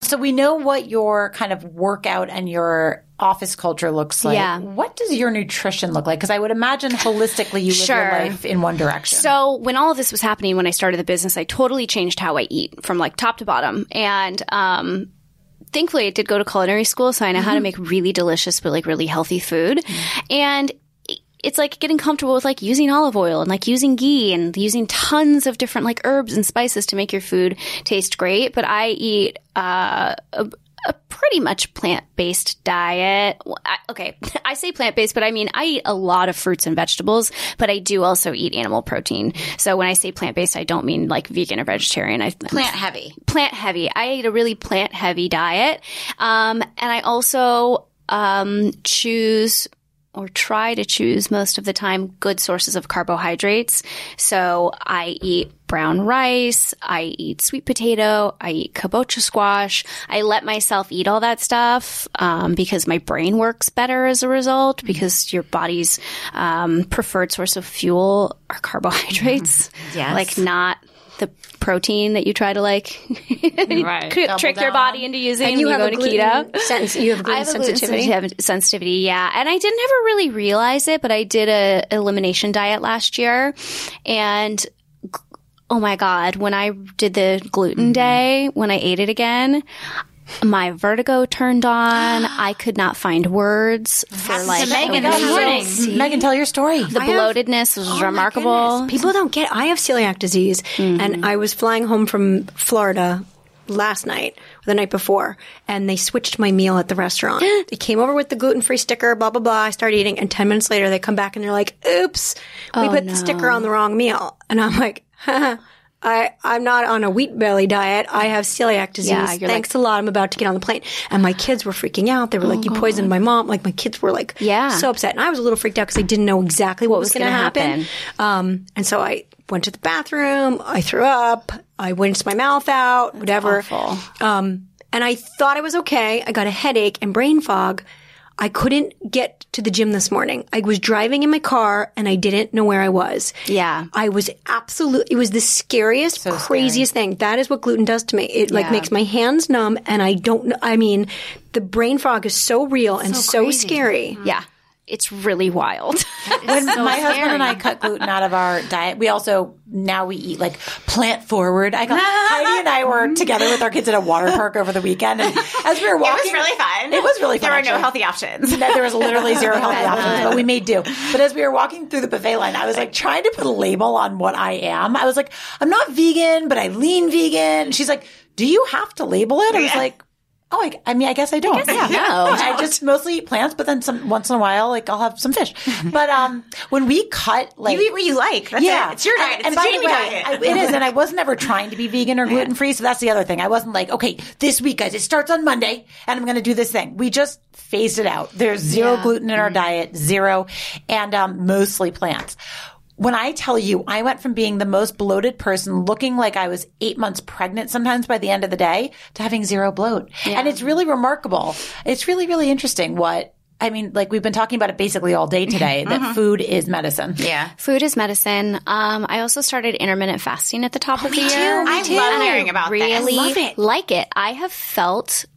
So we know what your kind of workout and your office culture looks like. Yeah. What does your nutrition look like? Because I would imagine holistically you live sure. your life in one direction. So when all of this was happening, when I started the business, I totally changed how I eat from like top to bottom. And um thankfully, I did go to culinary school, so I know mm-hmm. how to make really delicious but like really healthy food. Mm-hmm. And it's like getting comfortable with like using olive oil and like using ghee and using tons of different like herbs and spices to make your food taste great. But I eat uh, a, a pretty much plant-based diet. Well, I, okay, I say plant-based, but I mean I eat a lot of fruits and vegetables, but I do also eat animal protein. So when I say plant-based, I don't mean like vegan or vegetarian. I Plant-heavy. Plant-heavy. I eat a really plant-heavy diet. Um, and I also um, choose... or try to choose most of the time good sources of carbohydrates. So I eat brown rice, I eat sweet potato, I eat kabocha squash. I let myself eat all that stuff um, because my brain works better as a result, because your body's um, preferred source of fuel are carbohydrates. Yes. Like not the protein that you try to like right. trick Double your down. Body into using. And you, you have go a to keto. Sens- you have gluten, I have a sensitivity. gluten sensitivity. Yeah. And I didn't ever really realize it, but I did a elimination diet last year. And oh my God, when I did the gluten mm-hmm. day, when I ate it again, my vertigo turned on. I could not find words for That's like Megan this morning. Megan, tell your story. The I bloatedness have, was oh remarkable. People don't get. I have celiac disease, mm-hmm. and I was flying home from Florida last night, or the night before, and they switched my meal at the restaurant. They came over with the gluten-free sticker, blah blah blah. I started eating, and ten minutes later, they come back and they're like, "Oops, we oh, put no. the sticker on the wrong meal." And I'm like, "Haha." I, I'm not on a wheat belly diet. I have celiac disease. Yeah, Thanks like, a lot. I'm about to get on the plane. And my kids were freaking out. They were oh like, you God. poisoned my mom. Like, my kids were like yeah. so upset. And I was a little freaked out because I didn't know exactly what, what was going to happen. happen. Um, and so I went to the bathroom. I threw up. I rinsed my mouth out, That's whatever. Awful. Um, and I thought I was okay. I got a headache and brain fog. I couldn't get to the gym this morning. I was driving in my car and I didn't know where I was. Yeah. I was absolutely, it was the scariest, so craziest scary. thing. That is what gluten does to me. It yeah. like makes my hands numb and I don't, I mean, the brain fog is so real and so, so scary. Mm-hmm. Yeah. It's really wild. It's when so my scary. husband and I cut gluten out of our diet, we also now we eat like plant forward. I got Heidi and I were together with our kids at a water park over the weekend, and as we were walking, it was really fun. It was really fun. There were actually. no healthy options. No, there was literally zero healthy options, but we made do. But as we were walking through the buffet line, I was like trying to put a label on what I am. I was like, I'm not vegan, but I lean vegan. And she's like, do you have to label it? I was like, Oh, I, I mean, I guess I don't. I guess yeah. I, no, I just mostly eat plants, but then some, once in a while, like I'll have some fish. But um, when we cut, like you eat what you like. That's yeah, it. It's your diet. And, it's and by the way, I, it is. And I was never trying to be vegan or gluten free, so that's the other thing. I wasn't like, okay, this week, guys, it starts on Monday, and I'm going to do this thing. We just phased it out. There's zero yeah. gluten in our diet, zero, and um, mostly plants. When I tell you, I went from being the most bloated person, looking like I was eight months pregnant sometimes by the end of the day, to having zero bloat. Yeah. And it's really remarkable. It's really, really interesting what – I mean, like we've been talking about it basically all day today, that mm-hmm. food is medicine. Yeah. Food is medicine. Um, I also started intermittent fasting at the top oh, of the year. I too. love and hearing I about really that. I love it. like it. I have felt –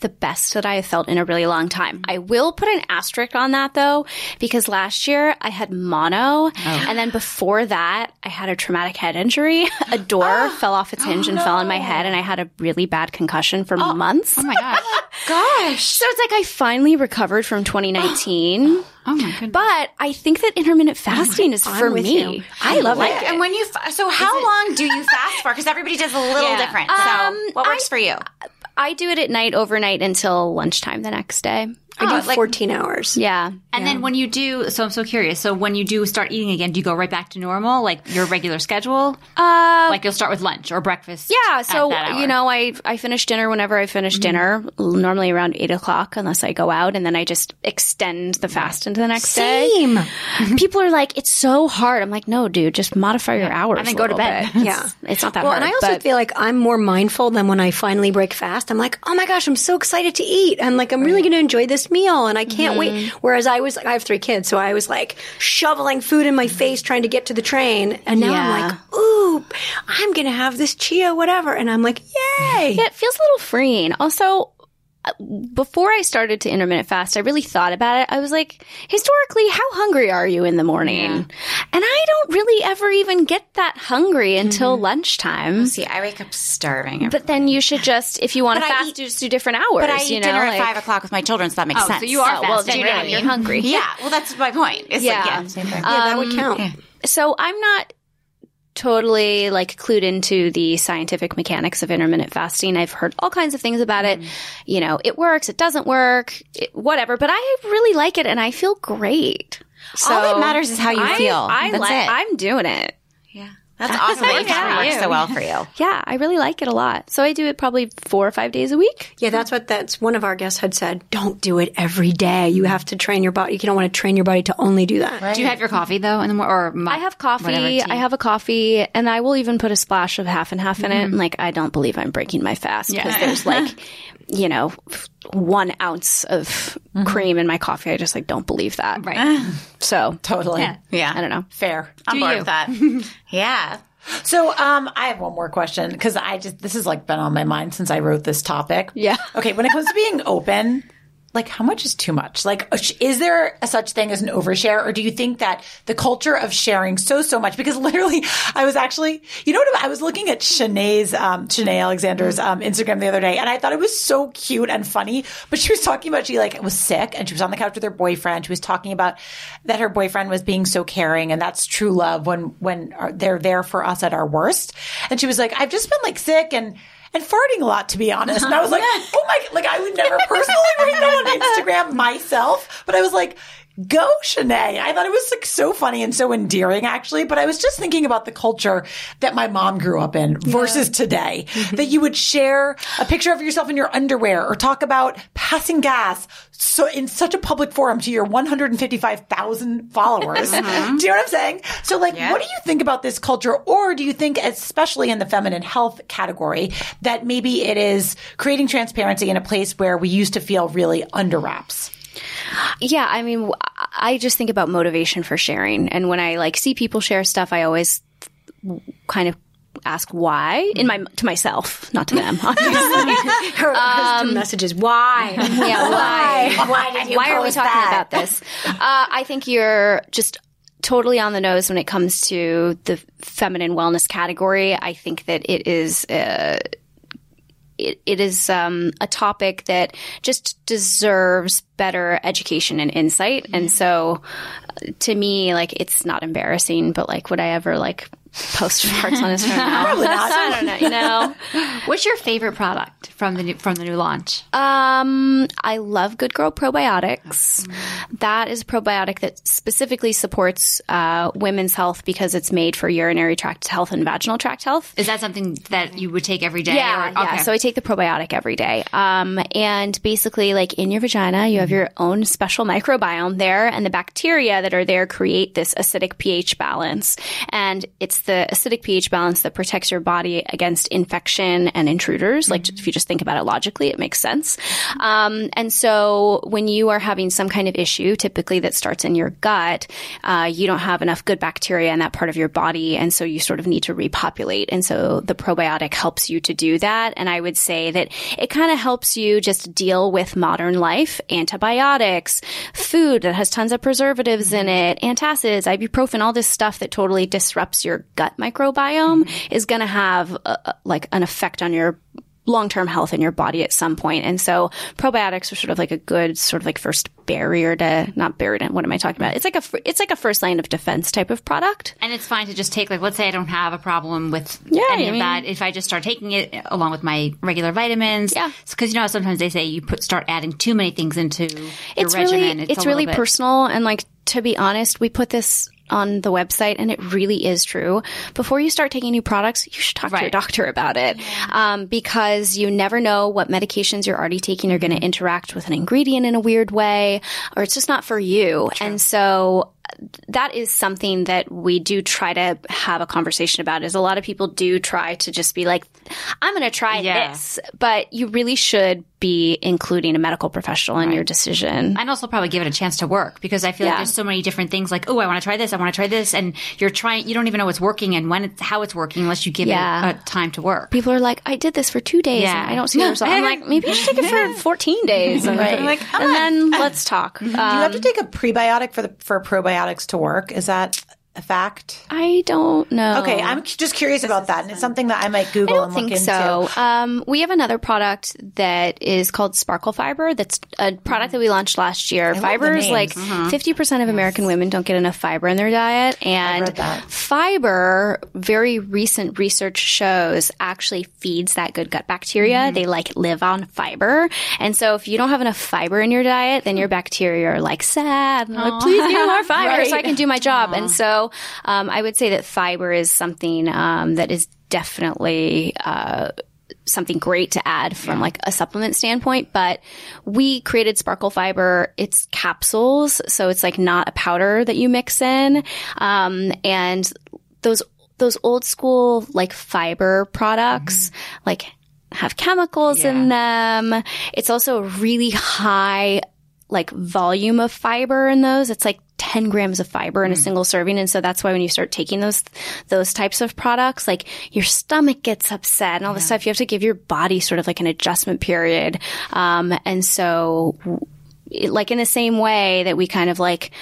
the best that I have felt in a really long time. I will put an asterisk on that though, because last year I had mono, oh. and then before that I had a traumatic head injury. A door oh. fell off its hinge oh, and no. fell on my head, and I had a really bad concussion for oh. months. Oh my gosh. Gosh. So it's like I finally recovered from twenty nineteen. Oh my goodness. But I think that intermittent fasting oh is for me. You. I love like, it. And when you fa- so how long do you fast for? Because everybody does a little yeah. different. So um, what works I, for you? I do it at night, overnight, until lunchtime the next day. I oh, do like, fourteen hours. Yeah. And yeah. then when you do, so I'm so curious. So when you do start eating again, do you go right back to normal, like your regular schedule? Uh, like you'll start with lunch or breakfast? Yeah. So, you know, I I finish dinner whenever I finish mm-hmm. dinner, normally around eight o'clock unless I go out. And then I just extend the fast into the next Same. day. Same. People are like, it's so hard. I'm like, no, dude, just modify yeah. your hours. And then go to bed. Bit. Yeah. It's not that well, hard. Well, and I also but, feel like I'm more mindful than when I finally break fast. I'm like, oh my gosh, I'm so excited to eat. I'm like, I'm really going to enjoy this meal and I can't mm-hmm. wait. Whereas I was, I have three kids, so I was like shoveling food in my face trying to get to the train. And now yeah. I'm like, ooh, I'm going to have this chia, whatever. And I'm like, yay. Yeah, it feels a little freeing. Also, before I started to intermittent fast, I really thought about it. I was like, historically, how hungry are you in the morning? Yeah. And I don't really ever even get that hungry until mm-hmm. lunchtime. See, I wake up starving. Every but then morning. You should just, if you want to fast, eat, just do different hours. But I eat you know? dinner like, at five o'clock with my children, so that makes oh, sense. So you are oh, fasting. Well, really. You're hungry. Yeah. Well, that's my point. It's yeah. like, yeah, same thing. Um, yeah, that would count. Yeah. So I'm not totally like clued into the scientific mechanics of intermittent fasting. I've heard all kinds of things about it. Mm. You know, it works, it doesn't work, it, whatever. But I really like it and I feel great. So all that matters is how you I, feel. I That's li- it. I'm doing it. Yeah. That's, That's awesome. It yeah. works so well for you. Yeah, I really like it a lot. So I do it probably four or five days a week. Yeah, that's what that's one of our guests had said. Don't do it every day. You have to train your body. You don't want to train your body to only do that. Right. Do you have your coffee though? In the morning, or my, I have coffee. I have a coffee, and I will even put a splash of half and half in mm-hmm. it. And like, I don't believe I'm breaking my fast because yeah. there's like, you know, one ounce of mm-hmm. cream in my coffee. I just like don't believe that. Right. So totally. Yeah. yeah. I don't know. Fair. I'm Do bored you. With that. yeah. So um, I have one more question because I just this has like been on my mind since I wrote this topic. Yeah. Okay. When it comes to being open. Like, how much is too much? Like, is there a such thing as an overshare? Or do you think that the culture of sharing so, so much? Because literally, I was actually, you know what? I was looking at Shanae's, um, Shanae Alexander's um, Instagram the other day, and I thought it was so cute and funny. But she was talking about, she, like, was sick, and she was on the couch with her boyfriend. She was talking about that her boyfriend was being so caring, and that's true love when, when they're there for us at our worst. And she was like, I've just been, like, sick and... And farting a lot, to be honest. And I was like, oh my – like I would never personally read that on Instagram myself. But I was like, go, Shanae. I thought it was like so funny and so endearing, actually. But I was just thinking about the culture that my mom grew up in versus yeah. today. Mm-hmm. That you would share a picture of yourself in your underwear or talk about passing gas so in such a public forum to your one hundred fifty-five thousand followers. Mm-hmm. Do you know what I'm saying? So like, yeah. what do you think about this culture? Or do you think, especially in the feminine health category, that maybe it is creating transparency in a place where we used to feel really under wraps? Yeah, I mean, I just think about motivation for sharing. And when I like see people share stuff, I always kind of ask why in my to myself, not to them. Her um, message is why. Yeah, why? Why, why did you Why are we talking that? About this? Uh, I think you're just totally on the nose when it comes to the feminine wellness category. I think that it is. Uh, It, it is um, a topic that just deserves better education and insight. Mm-hmm. And so uh, to me, like, it's not embarrassing, but like, would I ever like post farts on Instagram? Probably not. I don't know. You know, what's your favorite product from the new, from the new launch? Um, I love Good Girl Probiotics. Mm-hmm. That is a probiotic that specifically supports uh, women's health because it's made for urinary tract health and vaginal tract health. Is that something that you would take every day? Yeah, or, okay. yeah. So I take the probiotic every day. Um, and basically, like in your vagina, you have your own special microbiome there, and the bacteria that are there create this acidic pH balance, and it's the acidic pH balance that protects your body against infection and intruders. Like, if you just think about it logically, it makes sense. Um, and so when you are having some kind of issue, typically that starts in your gut, uh, you don't have enough good bacteria in that part of your body. And so you sort of need to repopulate. And so the probiotic helps you to do that. And I would say that it kind of helps you just deal with modern life, antibiotics, food that has tons of preservatives in it, antacids, ibuprofen, all this stuff that totally disrupts your gut microbiome is going to have a, like an effect on your long-term health in your body at some point. And so probiotics are sort of like a good sort of like first barrier to not barrier to, what am I talking about? It's like a, it's like a first line of defense type of product. And it's fine to just take, like, let's say I don't have a problem with yeah, any I mean, of that. If I just start taking it along with my regular vitamins. Yeah. Because, you know, sometimes they say you put start adding too many things into your it's regimen. Really, it's it's really bit. personal. And, like, to be honest, we put this on the website, and it really is true. Before you start taking new products, you should talk right. to your doctor about it, um, because you never know what medications you're already taking are going to interact with an ingredient in a weird way, or it's just not for you. True. And so that is something that we do try to have a conversation about, is a lot of people do try to just be like, I'm going to try yeah. this, but you really should be including a medical professional in right. your decision. And also probably give it a chance to work, because I feel yeah. like there's so many different things, like, oh, I want to try this, I want to try this. And you're trying, you don't even know what's working and when, it's, how it's working unless you give yeah. it a time to work. People are like, I did this for two days yeah. and I don't see the result. I'm like, maybe you should take it for fourteen days. And, right. I'm like, and on. then let's talk. Mm-hmm. Um, do you have to take a prebiotic for the, for probiotics to work? Is that a fact? I don't know. Okay, I'm just curious about that, and it's something that I might Google I don't and look think so. into. Um, we have another product that is called Sparkle Fiber. That's a product that we launched last year. I fiber is like uh-huh. fifty percent of American yes. women don't get enough fiber in their diet, and fiber, very recent research shows, actually feeds that good gut bacteria. Mm. They like live on fiber, and so if you don't have enough fiber in your diet, then your bacteria are like sad. And I'm like, please give me more fiber right. so I can do my job. Aww. And so. Um, I would say that fiber is something um, that is definitely uh, something great to add from yeah. like a supplement standpoint. But we created Sparkle Fiber. It's capsules, so it's like not a powder that you mix in. Um, and those those old school like fiber products, mm-hmm. like have chemicals yeah. in them. It's also a really high like volume of fiber in those. It's like ten grams of fiber in mm. a single serving. And so that's why when you start taking those, those types of products, like your stomach gets upset and all yeah. this stuff, you have to give your body sort of like an adjustment period. Um, and so it, like in the same way that we kind of like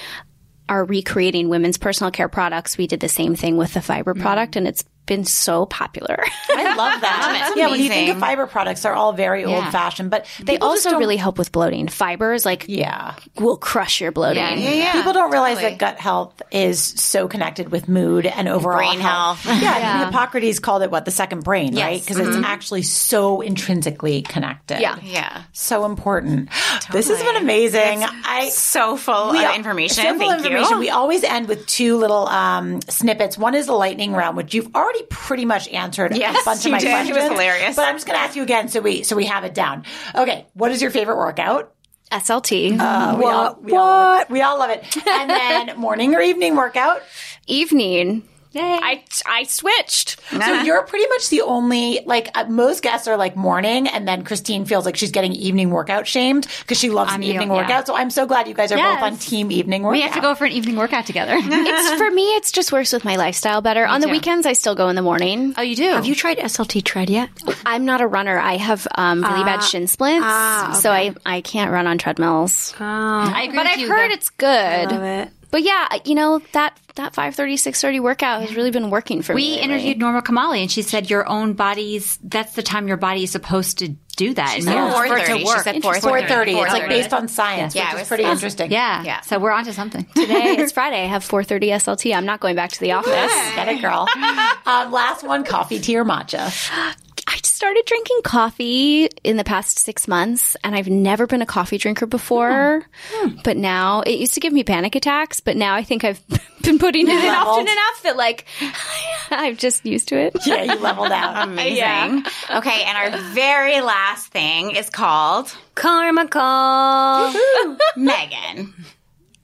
are recreating women's personal care products, we did the same thing with the fiber mm. product, and it's been so popular. I love that. Yeah, when you think of fiber products, they're all very yeah. old fashioned, but they people also really help with bloating. Fibers, like, yeah. will crush your bloating. Yeah, yeah, yeah. People don't realize totally. that gut health is so connected with mood and overall brain health. health. Yeah, yeah. I mean, Hippocrates called it what? The second brain, yes. right? Because mm-hmm. it's actually so intrinsically connected. Yeah. yeah. So important. Totally. This has been amazing. It's I so full we, of information. So full Thank information. You. We always end with two little um, snippets. One is the lightning round, which you've already pretty much answered yes, a bunch of my did. questions. It was hilarious. But I'm just going to ask you again so we so we have it down. Okay, what is your favorite workout? S L T. Uh, we what? All, we, what? All we all love it. And then morning or evening workout? Evening. Yay. I, I switched. So nah. you're pretty much the only, like, uh, most guests are like morning, and then Christine feels like she's getting evening workout shamed because she loves I'm an evening old, workout. Yeah. So I'm so glad you guys are yes. both on team evening workout. We have to go for an evening workout together. It's for me, it's just works with my lifestyle better. Me on the too. weekends, I still go in the morning. Oh, you do? Have you tried S L T tread yet? I'm not a runner. I have um, really uh, bad shin splints, uh, okay. so I, I can't run on treadmills. Oh. I agree but with I've you, heard it's good. I love it. But yeah, you know, that that five thirty, six thirty workout has really been working for we me. We interviewed Norma Kamali, and she said your own body's, that's the time your body is supposed to do that. No, four thirty. She said four thirty. It's like based on science, yeah, which yeah, is pretty awesome. Interesting. Yeah. yeah. So we're on to something. Today, it's Friday. I have four thirty S L T. I'm not going back to the office. Get it, girl. Um, last one, coffee, tea, or matcha? I just started drinking coffee in the past six months, and I've never been a coffee drinker before. Hmm. Hmm. But now it used to give me panic attacks, but now I think I've been putting you it leveled. in often enough that, like, I'm just used to it. Yeah, you leveled out. Amazing. Yeah. Okay, and our very last thing is called Karma Call. Megan.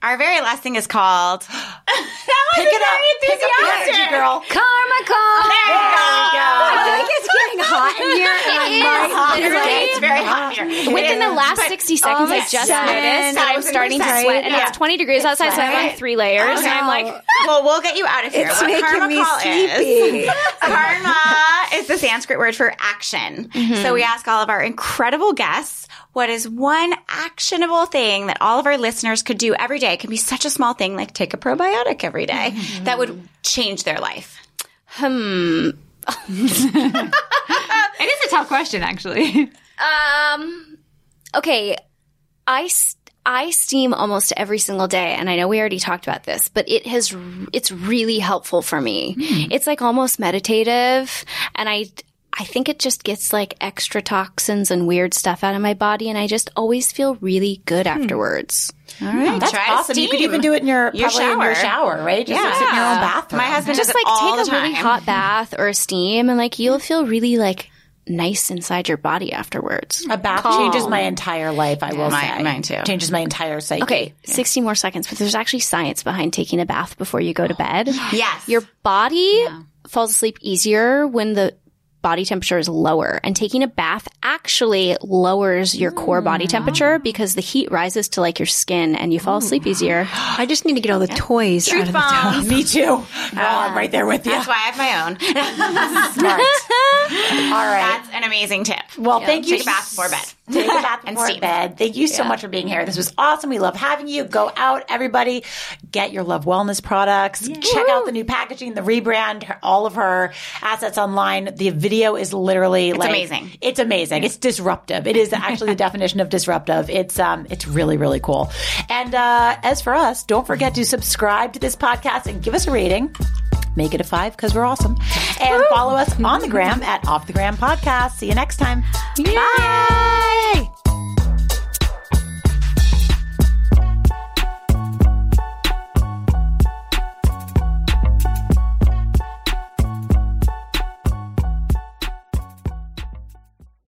Our very last thing is called. That was pick a it very up. enthusiastic. Pick up girl. Karma Call. There you go. I feel like it's getting hot in here. It is. Hot. It's very hot in here. Within the last but sixty seconds, I just noticed that I'm starting to sweat. And yeah. it's twenty degrees outside, so I have like three layers. And I'm like, well, we'll get you out of here. It's what making Karma me Call sleepy. Is. Karma is the Sanskrit word for action. Mm-hmm. So we ask all of our incredible guests, what is one actionable thing that all of our listeners could do every day? It can be such a small thing, like take a probiotic every day, mm-hmm. that would change their life. Hmm. It is a tough question, actually. Um, okay. I, I steam almost every single day. And I know we already talked about this, but it has, it's really helpful for me. Mm. It's like almost meditative. And I, I think it just gets like extra toxins and weird stuff out of my body. And I just always feel really good hmm. afterwards. All right. Yeah, that's Try awesome. Steam. You could even do it in your, your shower. In your shower, right? Just yeah. like sit in your own bathroom. My husband just does like it all take the a time. Really hot bath or a steam and like you'll feel really like nice inside your body afterwards. A bath Calm. changes my entire life, I yeah. will my, say. Mine too. Changes my entire psyche. Okay, yeah. sixty more seconds, but there's actually science behind taking a bath before you go to bed. Yes. Your body yeah. falls asleep easier when the body temperature is lower, and taking a bath actually lowers your core body temperature because the heat rises to like your skin and you fall asleep easier. I just need to get all the yeah. toys Truth out of bombs. The tub. Me too. Well, uh, I'm right there with you. That's why I have my own. Smart. All right. That's an amazing tip. Well, yeah, thank you. Take a bath before bed. Take a bath before and bed. Thank you so yeah. much for being here. This was awesome. We love having you. Go out, everybody. Get your Love Wellness products. Yay. Check Woo. out the new packaging, the rebrand, her, all of her assets online. The video is literally it's like amazing. It's amazing. Yeah. It's disruptive. It is actually the definition of disruptive. It's um, it's really really cool. And uh, as for us, don't forget to subscribe to this podcast and give us a rating. Make it a five because we're awesome. And Woo. follow us on the gram at Off the Gram Podcast. See you next time. Yeah. Bye.